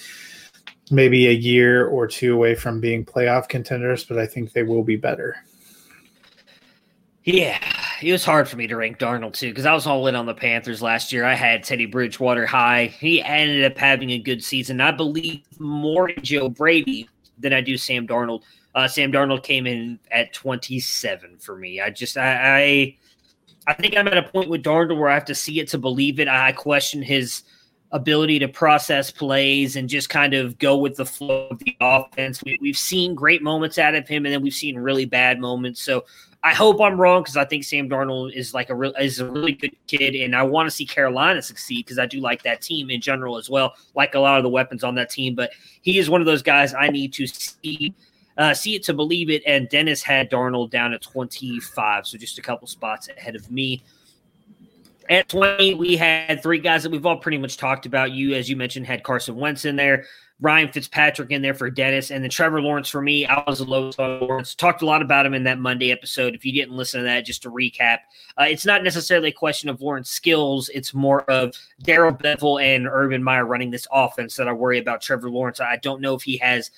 maybe a year or two away from being playoff contenders, but I think they will be better. Yeah, it was hard for me to rank Darnold too, because I was all in on the Panthers last year. I had Teddy Bridgewater high. He ended up having a good season. I believe more in Joe Brady than I do Sam Darnold. Uh, Sam Darnold came in at twenty-seven for me. I just, I, I, I think I'm at a point with Darnold where I have to see it to believe it. I question his ability to process plays and just kind of go with the flow of the offense. We, we've seen great moments out of him, and then we've seen really bad moments. So I hope I'm wrong, because I think Sam Darnold is like a real, is a really good kid, and I want to see Carolina succeed, because I do like that team in general as well, like a lot of the weapons on that team. But he is one of those guys I need to see uh, see it to believe it, and Dennis had Darnold down at twenty-five, so just a couple spots ahead of me. At twenty, we had three guys that we've all pretty much talked about. You, as you mentioned, had Carson Wentz in there, Ryan Fitzpatrick in there for Dennis, and then Trevor Lawrence for me. I was low on Lawrence. Talked a lot about him in that Monday episode. If you didn't listen to that, just to recap, uh, it's not necessarily a question of Lawrence's skills. It's more of Daryl Bevell and Urban Meyer running this offense that I worry about Trevor Lawrence. I don't know if he has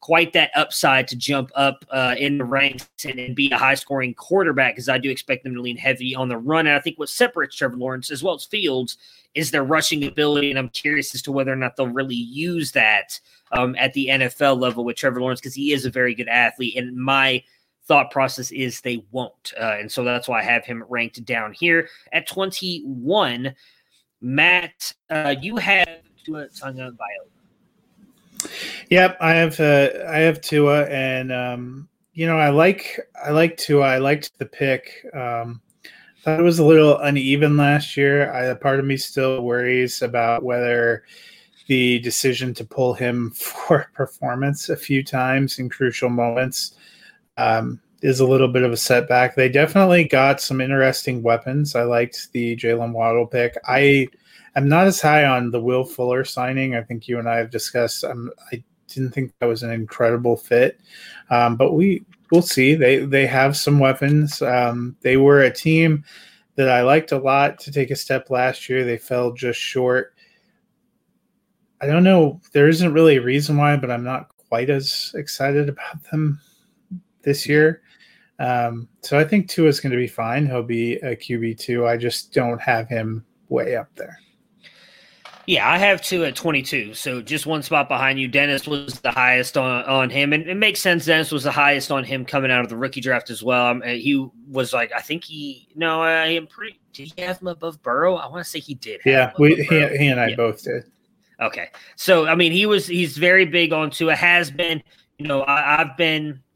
quite that upside to jump up uh, in the ranks and, and be a high-scoring quarterback, because I do expect them to lean heavy on the run. And I think what separates Trevor Lawrence as well as Fields is their rushing ability, and I'm curious as to whether or not they'll really use that um, at the N F L level with Trevor Lawrence, because he is a very good athlete, and my thought process is they won't. Uh, and so that's why I have him ranked down here. At twenty-one, Matt, uh, you have Tua Tagovailoa. Yep, I have uh, I have Tua, and um, you know I like I like Tua. I liked the pick. Um, thought it was a little uneven last year. I, part of me still worries about whether the decision to pull him for performance a few times in crucial moments um, is a little bit of a setback. They definitely got some interesting weapons. I liked the Jalen Waddle pick. I. I'm not as high on the Will Fuller signing. I think you and I have discussed. Um, I didn't think that was an incredible fit, um, but we we'll see. They they have some weapons. Um, they were a team that I liked a lot to take a step last year. They fell just short. I don't know. There isn't really a reason why, but I'm not quite as excited about them this year. Um, so I think Tua is going to be fine. He'll be a Q B two. I just don't have him way up there. Yeah, I have two at twenty-two, so just one spot behind you. Dennis was the highest on, on him, and it makes sense. Dennis was the highest on him coming out of the rookie draft as well. Um, he was like, I think he – no, I am pretty – did he have him above Burrow? I want to say he did have yeah, him we, he, he and I yeah. both did. Okay. So, I mean, he was he's very big on Tua. Has been – you know, I, I've been –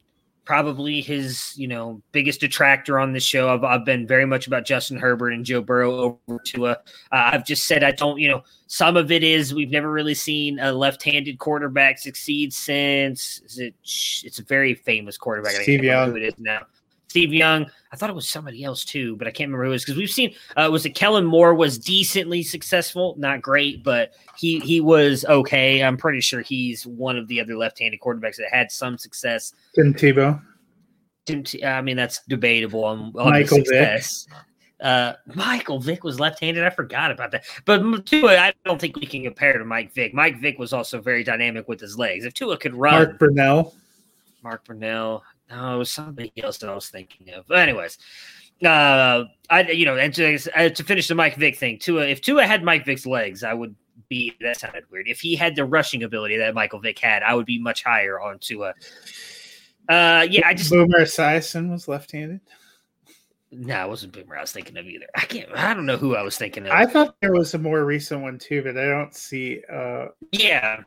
probably his, you know, biggest detractor on the show. I've, I've been very much about Justin Herbert and Joe Burrow over Tua. Uh, I've just said I don't, you know, some of it is we've never really seen a left-handed quarterback succeed since is it, it's a very famous quarterback. Steve I Young. Who it is now. Steve Young. I thought it was somebody else too, but I can't remember who it was because we've seen uh, was it Kellen Moore was decently successful, not great, but he he was okay. I'm pretty sure he's one of the other left-handed quarterbacks that had some success. Tim Tebow. Tim T- I mean, that's debatable on, on Michael the success. Vick. Uh, Michael Vick was left-handed. I forgot about that. But Tua, I don't think we can compare to Mike Vick. Mike Vick was also very dynamic with his legs. If Tua could run, Mark Brunell. Mark Brunell. No, it was somebody else that I was thinking of. But anyways, uh, I you know, and to, to finish the Mike Vick thing, Tua. If Tua had Mike Vick's legs, I would be. That sounded weird. If he had the rushing ability that Michael Vick had, I would be much higher on Tua. Uh, yeah, I just. Boomer Esiason was left-handed. No, nah, it wasn't Boomer. I was thinking of either. I can't. I don't know who I was thinking of. I thought there was a more recent one too, but I don't see. Uh... Yeah.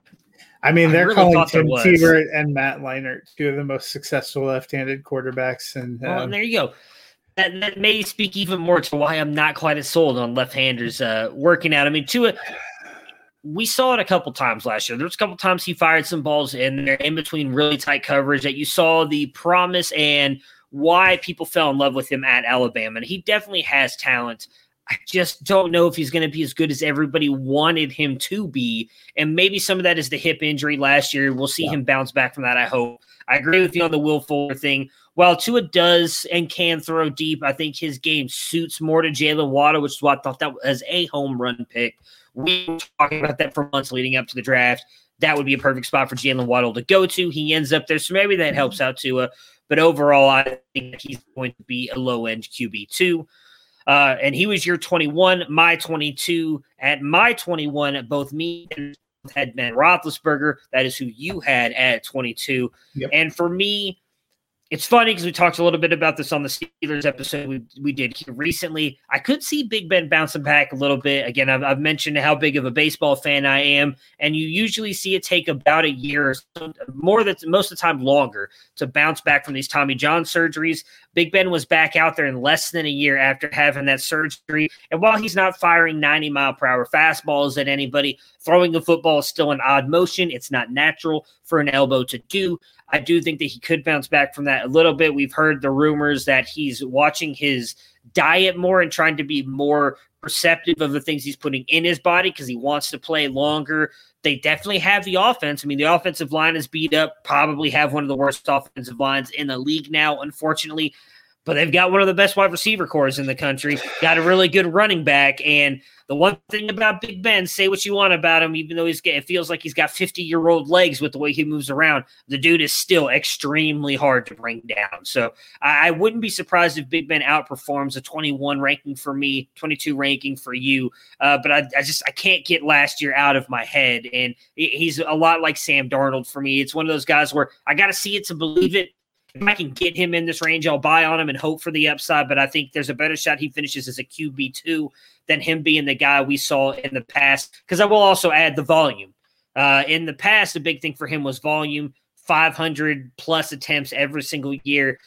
I mean, they're I really calling Tim Tebow and Matt Leinart two of the most successful left-handed quarterbacks. And um, well, there you go. That, that may speak even more to why I'm not quite as sold on left-handers uh, working out. I mean, Tua, we saw it a couple times last year. There was a couple times he fired some balls in there in between really tight coverage that you saw the promise and why people fell in love with him at Alabama. And he definitely has talent. I just don't know if he's going to be as good as everybody wanted him to be. And maybe some of that is the hip injury last year. We'll see yeah. him bounce back from that, I hope. I agree with you on the Will Fuller thing. While Tua does and can throw deep, I think his game suits more to Jalen Waddle, which is why I thought that was a home run pick. We were talking about that for months leading up to the draft. That would be a perfect spot for Jalen Waddle to go to. He ends up there, so maybe that helps out Tua. But overall, I think he's going to be a low-end Q B two. Uh, and he was your twenty-one, my twenty-two. At my twenty-one, both me and had Ben Roethlisberger. That is who you had at twenty-two. Yep. And for me, it's funny because we talked a little bit about this on the Steelers episode we, we did here recently. I could see Big Ben bouncing back a little bit. Again, I've, I've mentioned how big of a baseball fan I am, and you usually see it take about a year or so, more than most of the time longer, to bounce back from these Tommy John surgeries. Big Ben was back out there in less than a year after having that surgery, and while he's not firing ninety-mile-per-hour fastballs at anybody, throwing the football is still an odd motion. It's not natural for an elbow to do. I do think that he could bounce back from that a little bit. We've heard the rumors that he's watching his diet more and trying to be more perceptive of the things he's putting in his body because he wants to play longer. They definitely have the offense. I mean, the offensive line is beat up, probably have one of the worst offensive lines in the league now, unfortunately. But they've got one of the best wide receiver cores in the country, got a really good running back. And the one thing about Big Ben, say what you want about him, even though he's it feels like he's got fifty-year-old legs with the way he moves around, the dude is still extremely hard to bring down. So I, I wouldn't be surprised if Big Ben outperforms a twenty-one ranking for me, twenty-two ranking for you. Uh, but I, I just I can't get last year out of my head. And he's a lot like Sam Darnold for me. It's one of those guys where I got to see it to believe it. If I can get him in this range, I'll buy on him and hope for the upside, but I think there's a better shot he finishes as a Q B two than him being the guy we saw in the past, because I will also add the volume. Uh, in the past, the big thing for him was volume, five hundred plus attempts every single year.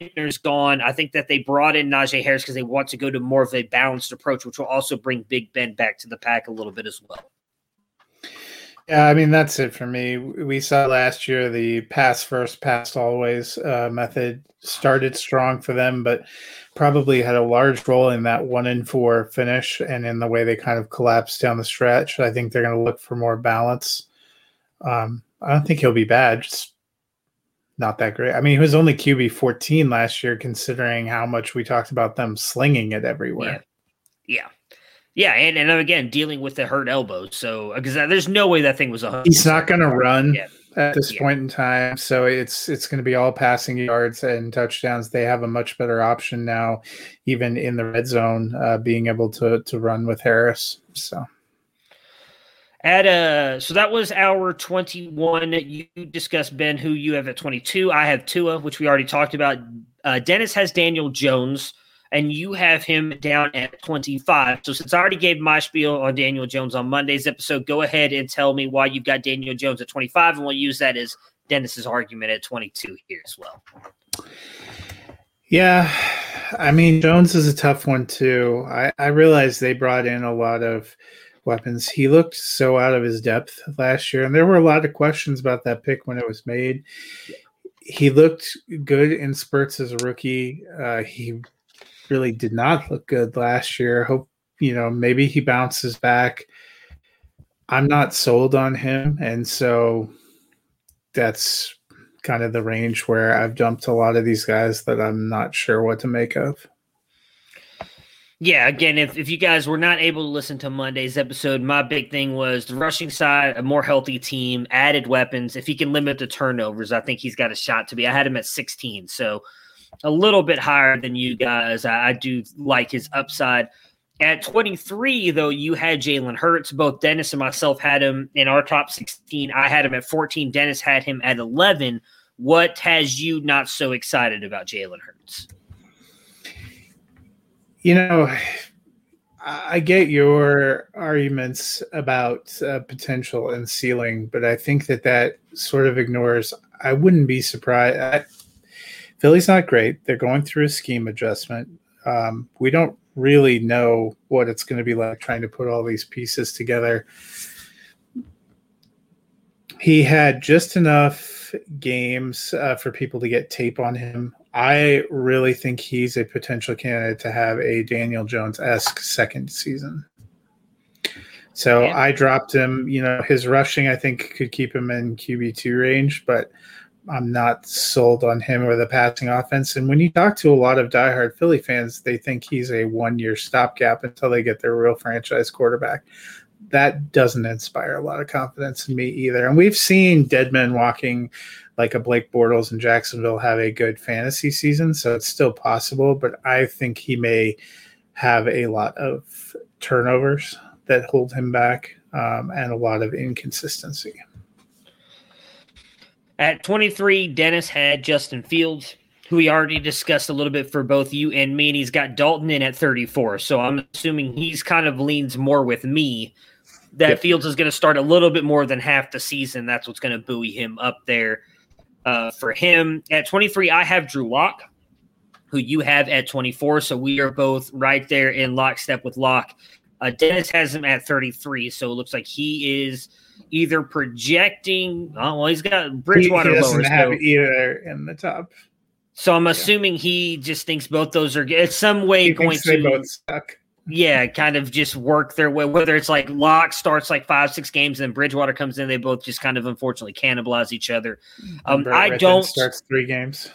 Fitner's gone. I think that they brought in Najee Harris because they want to go to more of a balanced approach, which will also bring Big Ben back to the pack a little bit as well. Yeah, I mean, that's it for me. We saw last year the pass first, pass always uh, method started strong for them, but probably had a large role in that one and four finish and in the way they kind of collapsed down the stretch. I think they're going to look for more balance. Um, I don't think he'll be bad, just not that great. I mean, he was only Q B fourteen last year, considering how much we talked about them slinging it everywhere. Yeah. Yeah. Yeah, and, and again, dealing with the hurt elbow. So, because there's no way that thing was a hundred percent. He's not going to run yeah. at this yeah. point in time. So it's it's going to be all passing yards and touchdowns. They have a much better option now, even in the red zone, uh, being able to to run with Harris. So, at uh, so that was our twenty-one. You discussed Ben, who you have at twenty-two. I have Tua, which we already talked about. Uh, Dennis has Daniel Jones. And you have him down at twenty-five. So since I already gave my spiel on Daniel Jones on Monday's episode, go ahead and tell me why you've got Daniel Jones at twenty-five, and we'll use that as Dennis's argument at twenty-two here as well. Yeah, I mean, Jones is a tough one too. I, I realize they brought in a lot of weapons. He looked so out of his depth last year, and there were a lot of questions about that pick when it was made. He looked good in spurts as a rookie. Uh, he really did not look good last year. Hope, you know, maybe he bounces back. I'm not sold on him. And so that's kind of the range where I've dumped a lot of these guys that I'm not sure what to make of. Yeah, again, if, if you guys were not able to listen to Monday's episode, my big thing was the rushing side, a more healthy team, added weapons. If he can limit the turnovers, I think he's got a shot to be. I had him at sixteen. So a little bit higher than you guys. I, I do like his upside. At twenty-three, though, you had Jalen Hurts. Both Dennis and myself had him in our top sixteen. I had him at fourteen. Dennis had him at eleven. What has you not so excited about Jalen Hurts? You know, I get your arguments about uh, potential and ceiling, but I think that that sort of ignores. I wouldn't be surprised. I, Philly's not great. They're going through a scheme adjustment. Um, we don't really know what it's going to be like trying to put all these pieces together. He had just enough games uh, for people to get tape on him. I really think he's a potential candidate to have a Daniel Jones-esque second season. So yeah. I dropped him. You know, his rushing, I think, could keep him in Q B two range, but I'm not sold on him or the passing offense. And when you talk to a lot of diehard Philly fans, they think he's a one-year stopgap until they get their real franchise quarterback. That doesn't inspire a lot of confidence in me either. And we've seen dead men walking like a Blake Bortles in Jacksonville have a good fantasy season, so it's still possible. But I think he may have a lot of turnovers that hold him back um, and a lot of inconsistency. At twenty-three, Dennis had Justin Fields, who we already discussed a little bit for both you and me, and he's got Dalton in at thirty-four. So I'm assuming he's kind of leans more with me that yep. Fields is going to start a little bit more than half the season. That's what's going to buoy him up there uh, for him. At twenty-three, I have Drew Lock, who you have at twenty-four. So we are both right there in lockstep with Lock. Uh, Dennis has him at thirty-three, so it looks like he is either projecting. Oh, well, he's got Bridgewater lower. He doesn't have so, either in the top. So I'm assuming yeah. he just thinks both those are in some way he going to. They both suck. yeah, kind of just work their way, whether it's like Locke starts like five, six games, and then Bridgewater comes in. They both just kind of unfortunately cannibalize each other. Um, I don't – starts three games.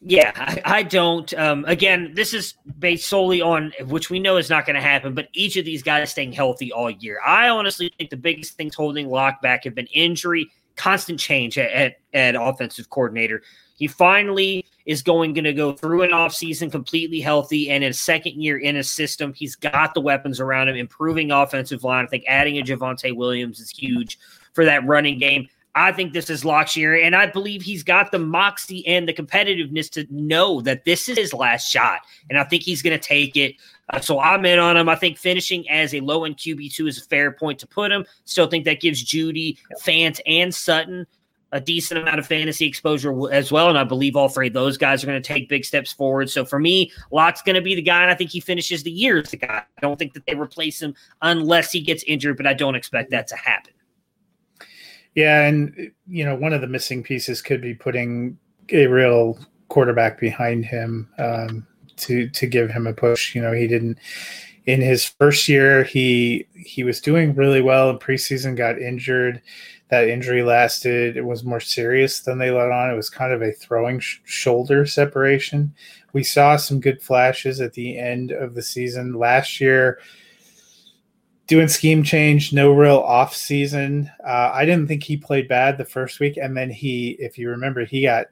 Yeah, I, I don't. Um, again, this is based solely on, which we know is not going to happen, but each of these guys staying healthy all year. I honestly think the biggest things holding Locke back have been injury, constant change at, at, at offensive coordinator. He finally is going, going to go through an offseason completely healthy, and in his second year in his system, he's got the weapons around him, improving offensive line. I think adding a Javonte Williams is huge for that running game. I think this is Locke's year, and I believe he's got the moxie and the competitiveness to know that this is his last shot, and I think he's going to take it. Uh, so I'm in on him. I think finishing as a low-end Q B two is a fair point to put him. Still think that gives Judy, Fant, and Sutton a decent amount of fantasy exposure as well, and I believe all three of those guys are going to take big steps forward. So for me, Locke's going to be the guy, and I think he finishes the year as the guy. I don't think that they replace him unless he gets injured, but I don't expect that to happen. Yeah, and, you know, one of the missing pieces could be putting a real quarterback behind him um, to to give him a push. You know, he didn't – in his first year, he he was doing really well in preseason, got injured. That injury lasted. It was more serious than they let on. It was kind of a throwing sh- shoulder separation. We saw some good flashes at the end of the season last year. Doing scheme change, no real off season. Uh, I didn't think he played bad the first week. And then he, if you remember, he got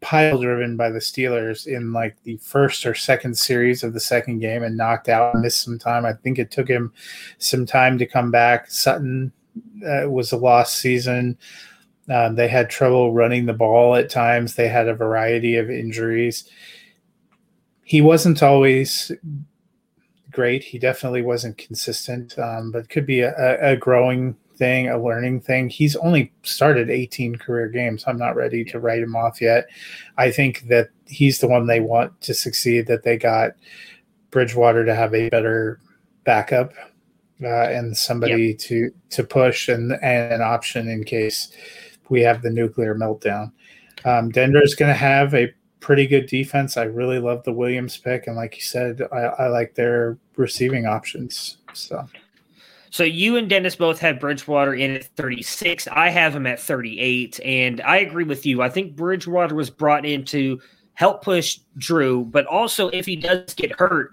pile driven by the Steelers in like the first or second series of the second game and knocked out and missed some time. I think it took him some time to come back. Sutton uh, was a lost season. Um, they had trouble running the ball at times. They had a variety of injuries. He wasn't always great. He definitely wasn't consistent, um, but could be a, a growing thing, a learning thing. He's only started eighteen career games. I'm not ready to write him off yet. I think that he's the one they want to succeed, that they got Bridgewater to have a better backup uh, and somebody yep. to, to push and, and an option in case we have the nuclear meltdown. Um, Denver's going to have a pretty good defense. I really love the Williams pick, and like you said, I, I like their receiving options. So, so you and Dennis both had Bridgewater in at thirty-six. I have him at thirty-eight, and I agree with you. I think Bridgewater was brought in to help push Drew, but also if he does get hurt,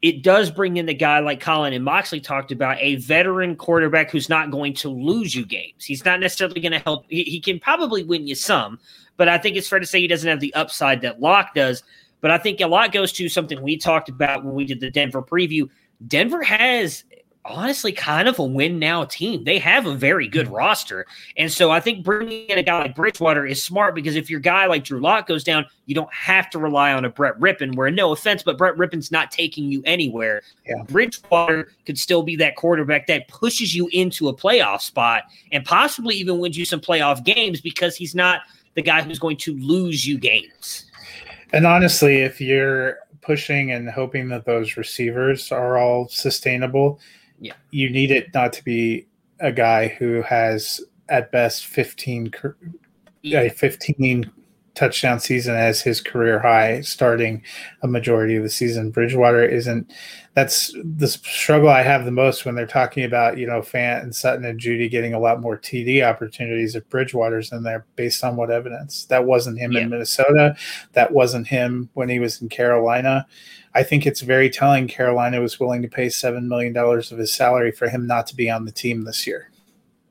it does bring in the guy like Colin and Moxley talked about, a veteran quarterback who's not going to lose you games. He's not necessarily going to help. He, he can probably win you some, but I think it's fair to say he doesn't have the upside that Locke does. But I think a lot goes to something we talked about when we did the Denver preview. Denver has honestly kind of a win now team. They have a very good roster. And so I think bringing in a guy like Bridgewater is smart, because if your guy like Drew Locke goes down, you don't have to rely on a Brett Rippon, where no offense, but Brett Rippon's not taking you anywhere. Yeah. Bridgewater could still be that quarterback that pushes you into a playoff spot and possibly even wins you some playoff games, because he's not the guy who's going to lose you games. And honestly, if you're pushing and hoping that those receivers are all sustainable, yeah, you need it not to be a guy who has at best fifteen yeah. a fifteen touchdown season as his career high starting a majority of the season. Bridgewater isn't – that's the struggle I have the most when they're talking about, you know, Fant and Sutton and Judy getting a lot more T D opportunities if Bridgewater's in there, based on what evidence. That wasn't him yeah. in Minnesota. That wasn't him when he was in Carolina. I think it's very telling Carolina was willing to pay seven million dollars of his salary for him not to be on the team this year.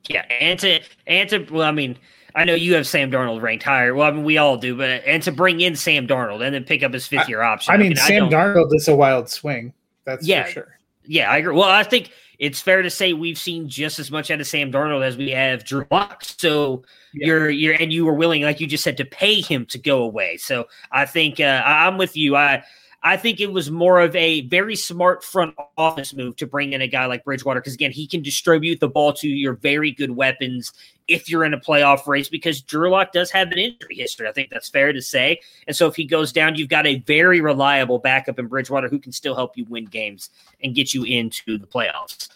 Yeah, and to, and to – well, I mean – I know you have Sam Darnold ranked higher. Well, I mean, we all do, but and to bring in Sam Darnold and then pick up his fifth year option. I mean, I mean Sam I Darnold is a wild swing. That's yeah, for sure. Yeah, I agree. Well, I think it's fair to say we've seen just as much out of Sam Darnold as we have Drew Locke. So yeah. you're you're and you were willing, like you just said, to pay him to go away. So I think uh, I'm with you. I. I think it was more of a very smart front office move to bring in a guy like Bridgewater, because, again, he can distribute the ball to your very good weapons if you're in a playoff race, because Drew Locke does have an injury history. I think that's fair to say. And so if he goes down, you've got a very reliable backup in Bridgewater who can still help you win games and get you into the playoffs.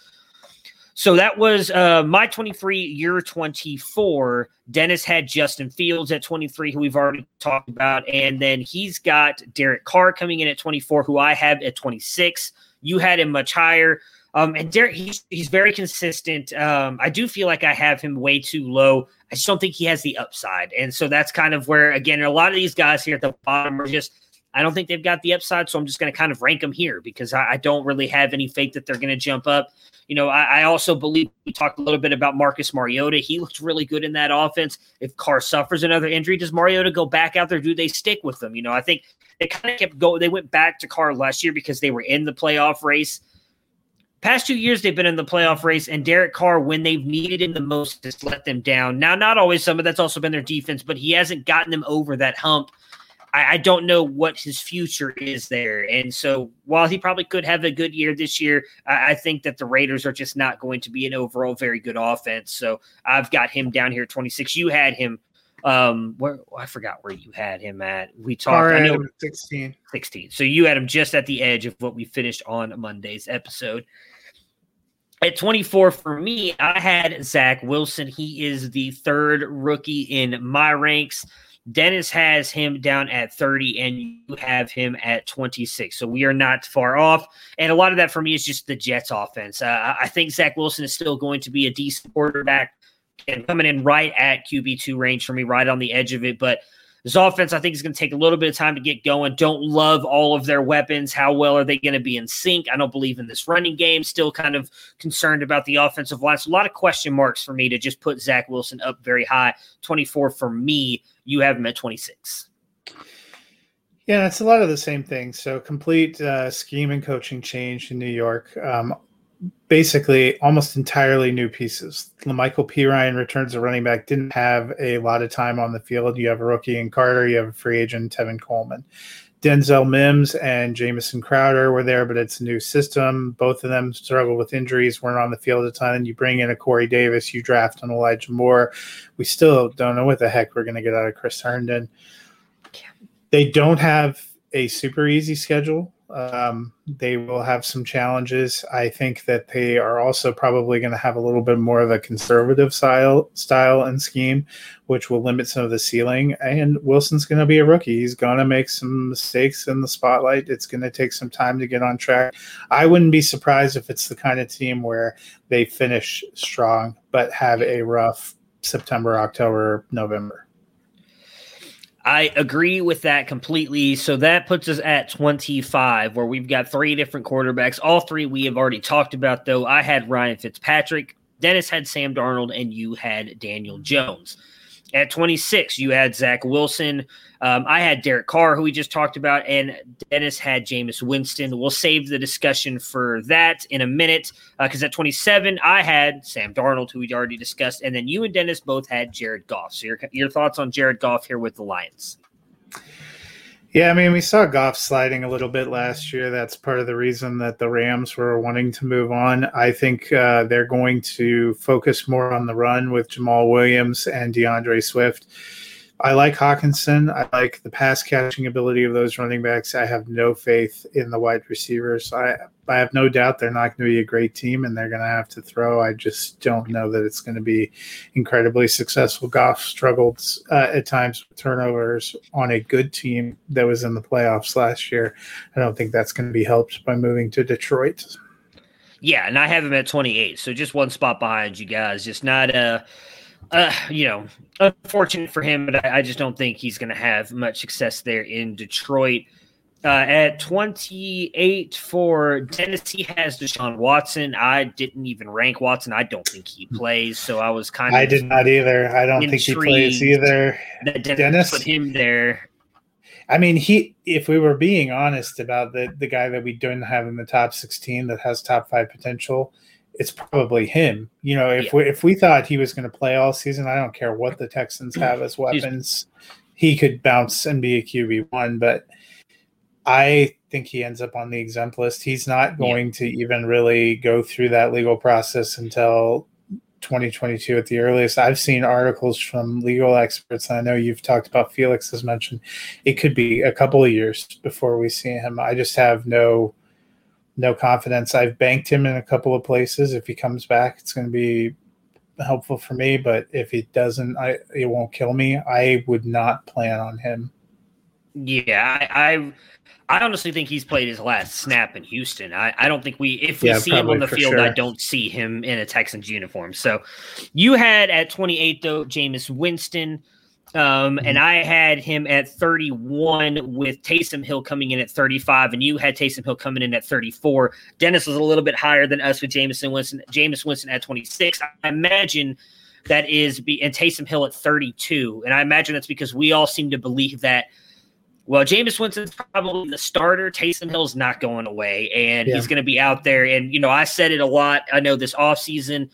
So that was uh, my twenty-three, your twenty-four. Dennis had Justin Fields at twenty-three, who we've already talked about. And then he's got Derek Carr coming in at twenty-four, who I have at twenty-six. You had him much higher. Um, and Derek, he's, he's very consistent. Um, I do feel like I have him way too low. I just don't think he has the upside. And so that's kind of where, again, a lot of these guys here at the bottom are just, I don't think they've got the upside. So I'm just going to kind of rank them here because I, I don't really have any faith that they're going to jump up. You know, I, I also believe we talked a little bit about Marcus Mariota. He looked really good in that offense. If Carr suffers another injury, does Mariota go back out there? Do they stick with them? You know, I think they kind of kept going. They went back to Carr last year because they were in the playoff race. Past two years, they've been in the playoff race, and Derek Carr, when they've needed him the most, has let them down. Now, not always, some of that's also been their defense, but he hasn't gotten them over that hump. I, I don't know what his future is there. And so while he probably could have a good year this year, I, I think that the Raiders are just not going to be an overall very good offense. So I've got him down here at twenty-six. You had him. Um, where oh, I forgot where you had him at. We talked. I know sixteen. sixteen. So you had him just at the edge of what we finished on Monday's episode. At twenty-four for me, I had Zach Wilson. He is the third rookie in my ranks. Dennis has him down at thirty, and you have him at twenty-six. So we are not far off. And a lot of that for me is just the Jets offense. Uh, I think Zach Wilson is still going to be a decent quarterback and coming in right at Q B two range for me, right on the edge of it. But this offense, I think, is going to take a little bit of time to get going. Don't love all of their weapons. How well are they going to be in sync? I don't believe in this running game. Still kind of concerned about the offensive line. So a lot of question marks for me to just put Zach Wilson up very high. twenty-four for me. You have him at twenty-six. Yeah, it's a lot of the same thing. So complete uh, scheme and coaching change in New York. Um, basically, almost entirely new pieces. Michael P. Ryan returns a running back, didn't have a lot of time on the field. You have a rookie in Carter. You have a free agent, Tevin Coleman. Denzel Mims and Jamison Crowder were there, but it's a new system. Both of them struggled with injuries, weren't on the field a ton. You bring in a Corey Davis, you draft an Elijah Moore. We still don't know what the heck we're going to get out of Chris Herndon. They don't have a super easy schedule. Um, they will have some challenges. I think that they are also probably going to have a little bit more of a conservative style, style and scheme, which will limit some of the ceiling. And Wilson's going to be a rookie. He's going to make some mistakes in the spotlight. It's going to take some time to get on track. I wouldn't be surprised if it's the kind of team where they finish strong but have a rough September, October, November. I agree with that completely. So that puts us at twenty-five, where we've got three different quarterbacks. All three we have already talked about, though. I had Ryan Fitzpatrick, Dennis had Sam Darnold, and you had Daniel Jones. At twenty-six, you had Zach Wilson. Um, I had Derek Carr, who we just talked about, and Dennis had Jameis Winston. We'll save the discussion for that in a minute, because uh, at twenty-seven, I had Sam Darnold, who we already discussed, and then you and Dennis both had Jared Goff. So your, your thoughts on Jared Goff here with the Lions? Yeah, I mean, we saw Goff sliding a little bit last year. That's part of the reason that the Rams were wanting to move on. I think uh, they're going to focus more on the run with Jamal Williams and DeAndre Swift. I like Hawkinson. I like the pass-catching ability of those running backs. I have no faith in the wide receivers. I, I have no doubt they're not going to be a great team, and they're going to have to throw. I just don't know that it's going to be incredibly successful. Goff struggled uh, at times with turnovers on a good team that was in the playoffs last year. I don't think that's going to be helped by moving to Detroit. Yeah, and I have him at twenty-eight, so just one spot behind you guys. Just not a... Uh, you know, unfortunate for him, but I, I just don't think he's going to have much success there in Detroit. Uh, at twenty-eight for Dennis, he has Deshaun Watson. I didn't even rank Watson. I don't think he plays, so I was kind of... I did not either. I don't think he plays either. That Dennis, Dennis put him there. I mean, he. If we were being honest about the, the guy that we don't have in the top sixteen that has top five potential... It's probably him. You know, if yeah. we if we thought he was going to play all season, I don't care what the Texans have as weapons, he could bounce and be a Q B one. But I think he ends up on the exempt list. He's not going yeah. to even really go through that legal process until twenty twenty-two at the earliest. I've seen articles from legal experts, and I know you've talked about Felix has mentioned it could be a couple of years before we see him. I just have no... No confidence. I've banked him in a couple of places. If he comes back, it's going to be helpful for me. But if he doesn't, I, it won't kill me. I would not plan on him. Yeah, I, I I honestly think he's played his last snap in Houston. I, I don't think we if we yeah, see him on the field, sure. I don't see him in a Texans uniform. So you had at twenty-eight though, Jameis Winston. Um, and I had him at thirty-one with Taysom Hill coming in at thirty-five, and you had Taysom Hill coming in at thirty-four. Dennis was a little bit higher than us with Jameis Winston. Jameis Winston at twenty-six. I imagine that is be and Taysom Hill at thirty-two, and I imagine that's because we all seem to believe that. Well, Jameis Winston's probably the starter. Taysom Hill's not going away, and yeah. he's going to be out there. And you know, I said it a lot. I know this offseason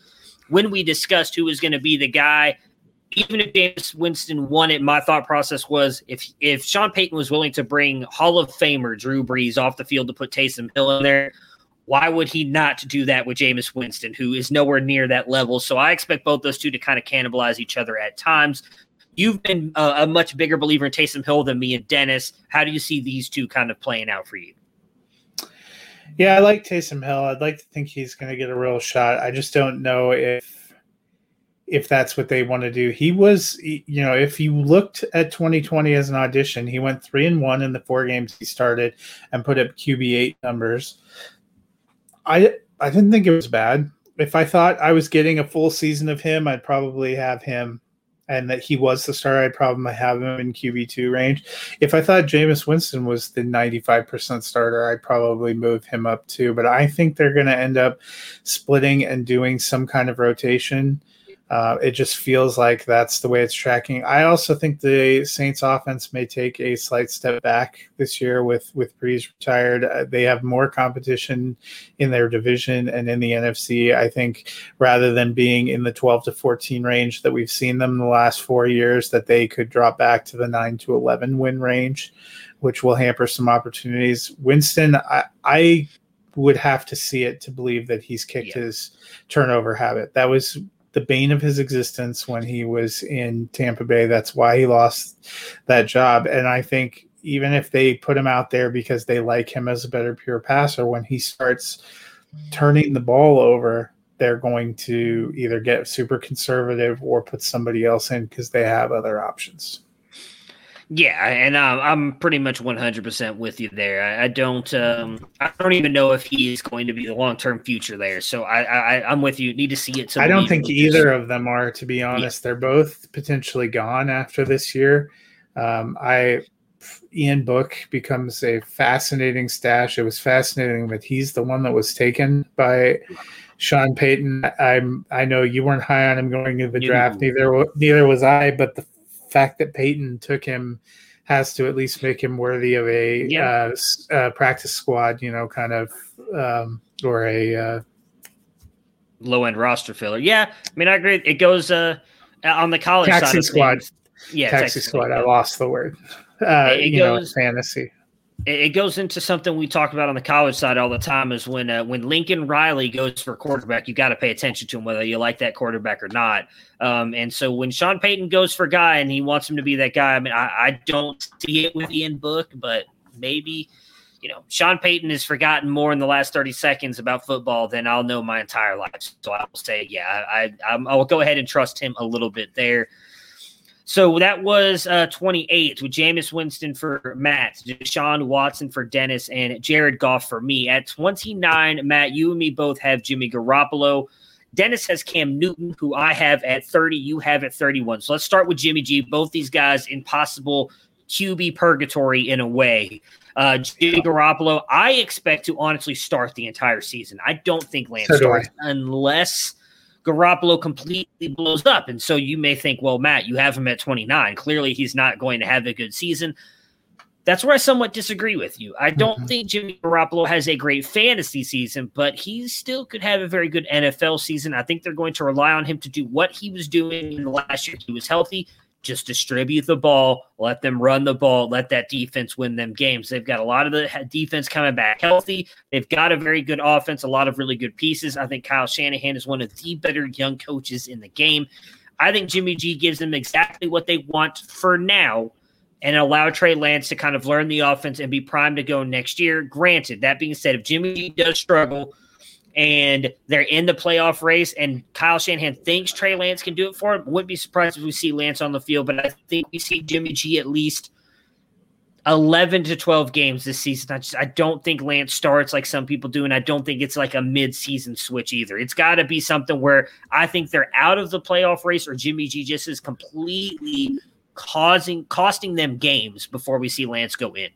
when we discussed who was going to be the guy. Even if Jameis Winston won it, my thought process was if if Sean Payton was willing to bring Hall of Famer Drew Brees off the field to put Taysom Hill in there, why would he not do that with Jameis Winston, who is nowhere near that level? So I expect both those two to kind of cannibalize each other at times. You've been a, a much bigger believer in Taysom Hill than me and Dennis. How do you see these two kind of playing out for you? Yeah, I like Taysom Hill. I'd like to think he's going to get a real shot. I just don't know if if that's what they want to do. He was, you know, if you looked at twenty twenty as an audition, he went three and one in the four games he started and put up Q B eight numbers. I I didn't think it was bad. If I thought I was getting a full season of him, I'd probably have him, and that he was the starter, I'd probably have him in Q B two range. If I thought Jameis Winston was the ninety-five percent starter, I'd probably move him up too. But I think they're going to end up splitting and doing some kind of rotation. Uh, it just feels like that's the way it's tracking. I also think the Saints offense may take a slight step back this year with, with Brees retired. Uh, they have more competition in their division and in the N F C, I think, rather than being in the twelve to fourteen range that we've seen them in the last four years, that they could drop back to the nine to eleven win range, which will hamper some opportunities. Winston, I, I would have to see it to believe that he's kicked yeah. his turnover habit. That was the bane of his existence when he was in Tampa Bay. That's why he lost that job. And I think even if they put him out there because they like him as a better pure passer, when he starts turning the ball over, they're going to either get super conservative or put somebody else in because they have other options. Yeah, and um, I'm pretty much one hundred percent with you there. I, I don't, um, I don't even know if he is going to be the long-term future there. So I, I, I'm with you. Need to see it. I don't think either of them are, to be honest. Yeah. They're both potentially gone after this year. Um, I, Ian Book becomes a fascinating stash. It was fascinating that he's the one that was taken by Sean Payton. I'm, I know you weren't high on him going into the draft. Neither, neither was I. But the fact that Peyton took him has to at least make him worthy of a yeah. uh, uh, practice squad, you know, kind of, um, or a uh, low end roster filler. Yeah, I mean, I agree. It goes uh, on the college taxi side of squad. Things. Yeah, taxi, taxi squad. Yeah. I lost the word. Uh, it, it you goes, know, fantasy. It goes into something we talk about on the college side all the time is when uh, when Lincoln Riley goes for quarterback, you got to pay attention to him, whether you like that quarterback or not. Um, and so when Sean Payton goes for a guy and he wants him to be that guy, I mean, I, I don't see it with Ian Book, but maybe, you know, Sean Payton has forgotten more in the last thirty seconds about football than I'll know my entire life. So I will say, yeah, I, I I'll go ahead and trust him a little bit there. So that was uh, twenty-eight with Jameis Winston for Matt, Deshaun Watson for Dennis, and Jared Goff for me. At twenty-nine, Matt, you and me both have Jimmy Garoppolo. Dennis has Cam Newton, who I have at thirty, you have at thirty-one. So let's start with Jimmy G. Both these guys in possible Q B purgatory in a way. Uh, Jimmy Garoppolo, I expect to honestly start the entire season. I don't think Lance so do starts I. unless – Garoppolo completely blows up. And so you may think, well, Matt, you have him at twenty-nine. Clearly he's not going to have a good season. That's where I somewhat disagree with you. I don't mm-hmm. think Jimmy Garoppolo has a great fantasy season, but he still could have a very good N F L season. I think they're going to rely on him to do what he was doing in the last year. He was healthy. Just distribute the ball, let them run the ball, let that defense win them games. They've got a lot of the defense coming back healthy. They've got a very good offense, a lot of really good pieces. I think Kyle Shanahan is one of the better young coaches in the game. I think Jimmy G gives them exactly what they want for now and allow Trey Lance to kind of learn the offense and be primed to go next year. Granted, that being said, if Jimmy G does struggle and they're in the playoff race, and Kyle Shanahan thinks Trey Lance can do it for him, wouldn't be surprised if we see Lance on the field, but I think we see Jimmy G at least eleven to twelve games this season. I, just, I don't think Lance starts like some people do, and I don't think it's like a mid-season switch either. It's got to be something where I think they're out of the playoff race, or Jimmy G just is completely causing costing them games before we see Lance go in.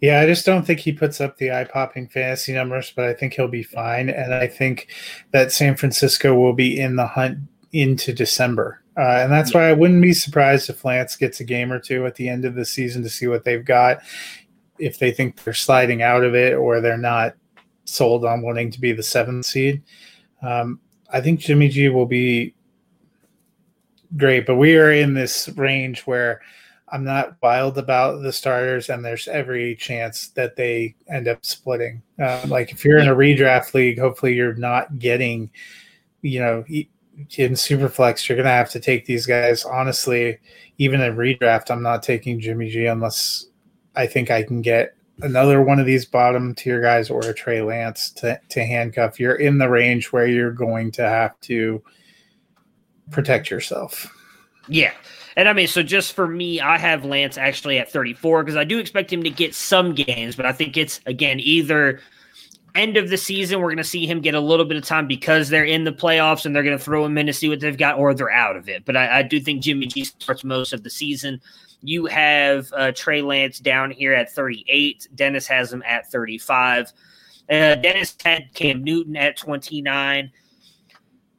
Yeah, I just don't think he puts up the eye-popping fantasy numbers, but I think he'll be fine. And I think that San Francisco will be in the hunt into December. Uh, and that's why I wouldn't be surprised if Lance gets a game or two at the end of the season to see what they've got, if they think they're sliding out of it or they're not sold on wanting to be the seventh seed. Um, I think Jimmy G will be great, but we are in this range where I'm not wild about the starters, and there's every chance that they end up splitting. Uh, like if you're in a redraft league, hopefully you're not getting, you know, e- in Superflex, you're going to have to take these guys. Honestly, even in redraft, I'm not taking Jimmy G unless I think I can get another one of these bottom tier guys or a Trey Lance to, to handcuff. You're in the range where you're going to have to protect yourself. Yeah. And I mean, so just for me, I have Lance actually at thirty-four because I do expect him to get some games, but I think it's, again, either – end of the season, we're going to see him get a little bit of time because they're in the playoffs and they're going to throw him in to see what they've got, or they're out of it. But I, I do think Jimmy G starts most of the season. You have uh, Trey Lance down here at thirty-eight. Dennis has him at thirty-five. Uh, Dennis had Cam Newton at twenty-nine.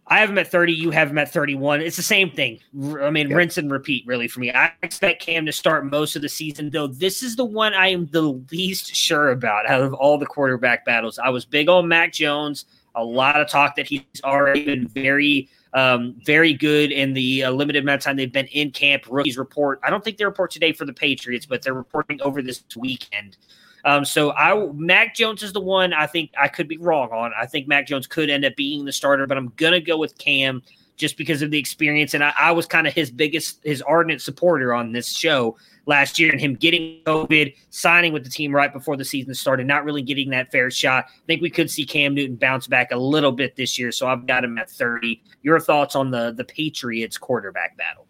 I have him at thirty. You have him at thirty-one. It's the same thing. I mean, yeah. Rinse and repeat, really, for me. I expect Cam to start most of the season, though. This is the one I am the least sure about out of all the quarterback battles. I was big on Mac Jones. A lot of talk that he's already been very, um, very good in the uh, limited amount of time they've been in camp. Rookies report. I don't think they report today for the Patriots, but they're reporting over this weekend. Um, so I Mac Jones is the one I think I could be wrong on. I think Mac Jones could end up being the starter, but I'm going to go with Cam just because of the experience. And I, I was kind of his biggest, his ardent supporter on this show last year, and him getting COVID, signing with the team right before the season started, not really getting that fair shot. I think we could see Cam Newton bounce back a little bit this year. So I've got him at thirty. Your thoughts on the, the Patriots quarterback battle?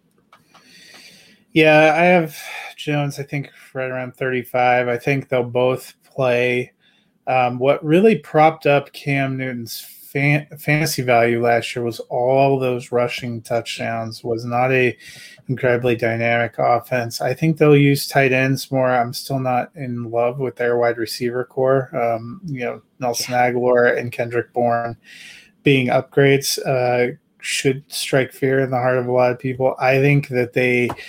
Yeah, I have Jones, I think, right around thirty-five. I think they'll both play. Um, what really propped up Cam Newton's fan- fantasy value last year was all those rushing touchdowns. Was not a incredibly dynamic offense. I think they'll use tight ends more. I'm still not in love with their wide receiver core. Um, you know, Nelson Aguilar and Kendrick Bourne being upgrades uh, should strike fear in the heart of a lot of people. I think that they –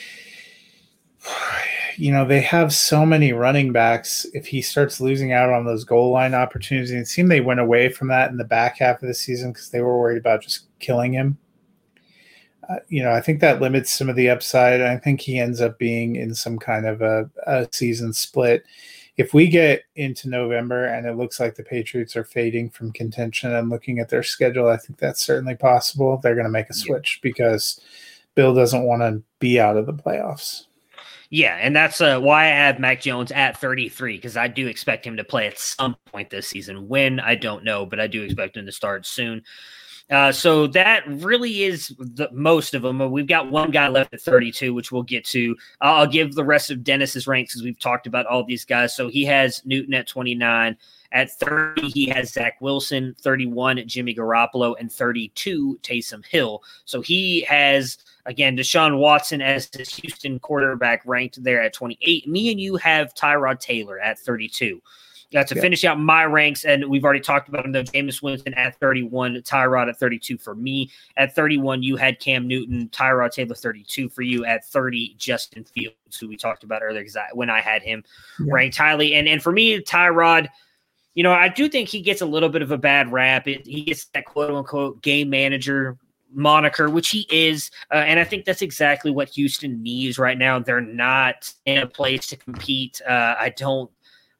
you know, they have so many running backs. If he starts losing out on those goal line opportunities, and it seemed they went away from that in the back half of the season because they were worried about just killing him. Uh, you know, I think that limits some of the upside. I think he ends up being in some kind of a, a season split. If we get into November and it looks like the Patriots are fading from contention and looking at their schedule, I think that's certainly possible. They're going to make a switch because Bill doesn't want to be out of the playoffs. Yeah, and that's uh, why I have Mac Jones at thirty-three, because I do expect him to play at some point this season. When, I don't know, but I do expect him to start soon. Uh, so that really is the most of them. We've got one guy left at thirty-two, which we'll get to. I'll give the rest of Dennis's ranks because we've talked about all these guys. So he has Newton at twenty-nine. At thirty, he has Zach Wilson, thirty-one, Jimmy Garoppolo, and thirty-two, Taysom Hill. So he has... Again, Deshaun Watson as his Houston quarterback ranked there at twenty-eight. Me and you have Tyrod Taylor at thirty-two. Now, to yeah. finish out my ranks, and we've already talked about him, though, Jameis Winston at thirty-one, Tyrod at thirty-two for me. At thirty-one, you had Cam Newton, Tyrod Taylor thirty-two for you. At thirty, Justin Fields, who we talked about earlier because I, when I had him yeah. ranked highly. And, and for me, Tyrod, you know, I do think he gets a little bit of a bad rap. It, he gets that quote-unquote game manager moniker, which he is, uh, and I think that's exactly what Houston needs right now. They're not in a place to compete. Uh, I don't.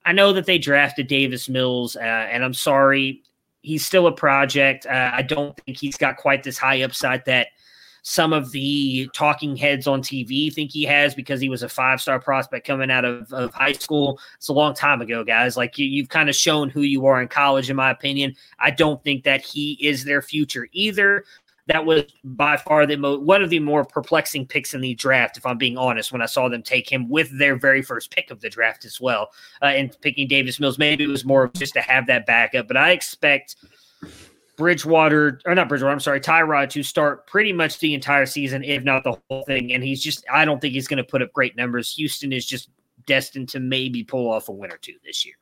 I know that they drafted Davis Mills, uh, and I'm sorry, he's still a project. Uh, I don't think he's got quite this high upside that some of the talking heads on T V think he has, because he was a five-star prospect coming out of, of high school. It's a long time ago, guys. Like you, you've kind of shown who you are in college, in my opinion. I don't think that he is their future either. that was by far the mo- one of the more perplexing picks in the draft, if I'm being honest, when I saw them take him with their very first pick of the draft as well. Uh, and picking Davis Mills, maybe it was more of just to have that backup. But I expect Bridgewater, or not Bridgewater, I'm sorry, Tyrod to start pretty much the entire season, if not the whole thing. And he's just, I don't think he's going to put up great numbers. Houston is just destined to maybe pull off a win or two this year.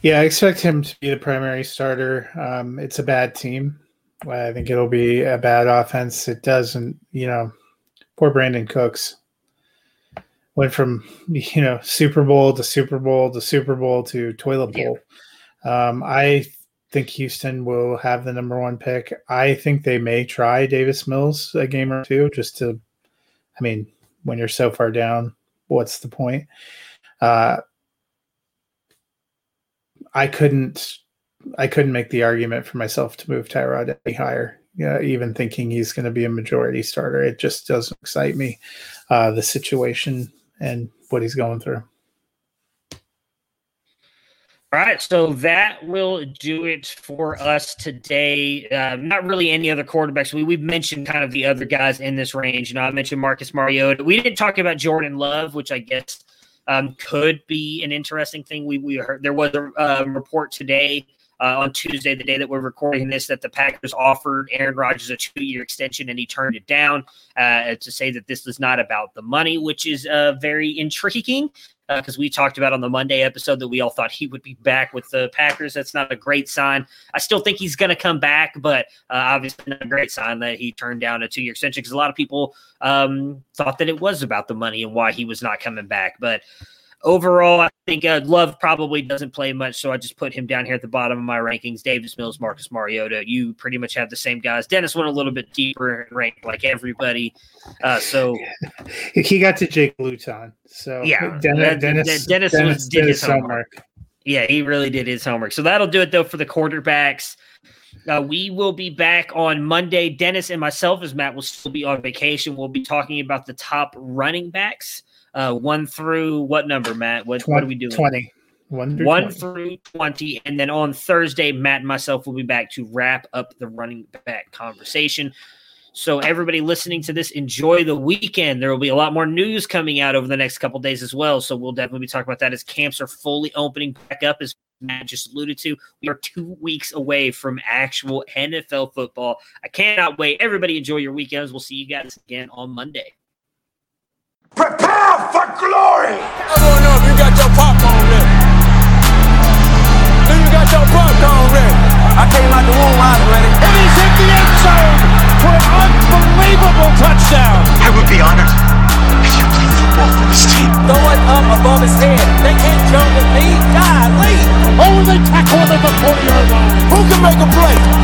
Yeah, I expect him to be the primary starter. Um, it's a bad team. I think it'll be a bad offense. It doesn't, you know, poor Brandon Cooks went from, you know, Super Bowl to Super Bowl to Super Bowl to toilet bowl. Yeah. Um, I think Houston will have the number one pick. I think they may try Davis Mills a game or two just to, I mean, when you're so far down, what's the point? Uh, I couldn't, I couldn't make the argument for myself to move Tyrod any higher. Yeah, even thinking he's going to be a majority starter, it just doesn't excite me. Uh, the situation and what he's going through. All right, so that will do it for us today. Uh, not really any other quarterbacks. We we mentioned kind of the other guys in this range. You know, I mentioned Marcus Mariota. We didn't talk about Jordan Love, which I guess um, could be an interesting thing. We we heard there was a uh, report today. Uh, on Tuesday, the day that we're recording this, that the Packers offered Aaron Rodgers a two-year extension, and he turned it down uh, to say that this was not about the money, which is uh, very intriguing because uh, we talked about on the Monday episode that we all thought he would be back with the Packers. That's not a great sign. I still think he's going to come back, but uh, obviously not a great sign that he turned down a two-year extension because a lot of people um, thought that it was about the money and why he was not coming back. But overall, I think uh, Love probably doesn't play much, so I just put him down here at the bottom of my rankings. Davis Mills, Marcus Mariota, you pretty much have the same guys. Dennis went a little bit deeper ranked like everybody. Uh, so he got to Jake Luton. So yeah, Dennis, Dennis, Dennis, Dennis did his homework. homework. Yeah, he really did his homework. So that'll do it, though, for the quarterbacks. Uh, we will be back on Monday. Dennis and myself, as Matt, will still be on vacation. We'll be talking about the top running backs. Uh, one through what number, Matt? What, twenty, what are we doing? twenty. One through, one twenty. Through twenty. And then on Thursday, Matt and myself will be back to wrap up the running back conversation. So everybody listening to this, enjoy the weekend. There will be a lot more news coming out over the next couple of days as well. So we'll definitely be talking about that as camps are fully opening back up, as Matt just alluded to. We are two weeks away from actual N F L football. I cannot wait. Everybody enjoy your weekends. We'll see you guys again on Monday. Prepare for glory! I don't know if you got your popcorn ready. If you got your popcorn ready. I came out the womb, I was ready. And he's hit the end zone for an unbelievable touchdown. I would be honored if you played football for this team. Throw it up above his head. They can't jump with me. God, leave. Only tackle him at the forty-yard line. Who can make a play?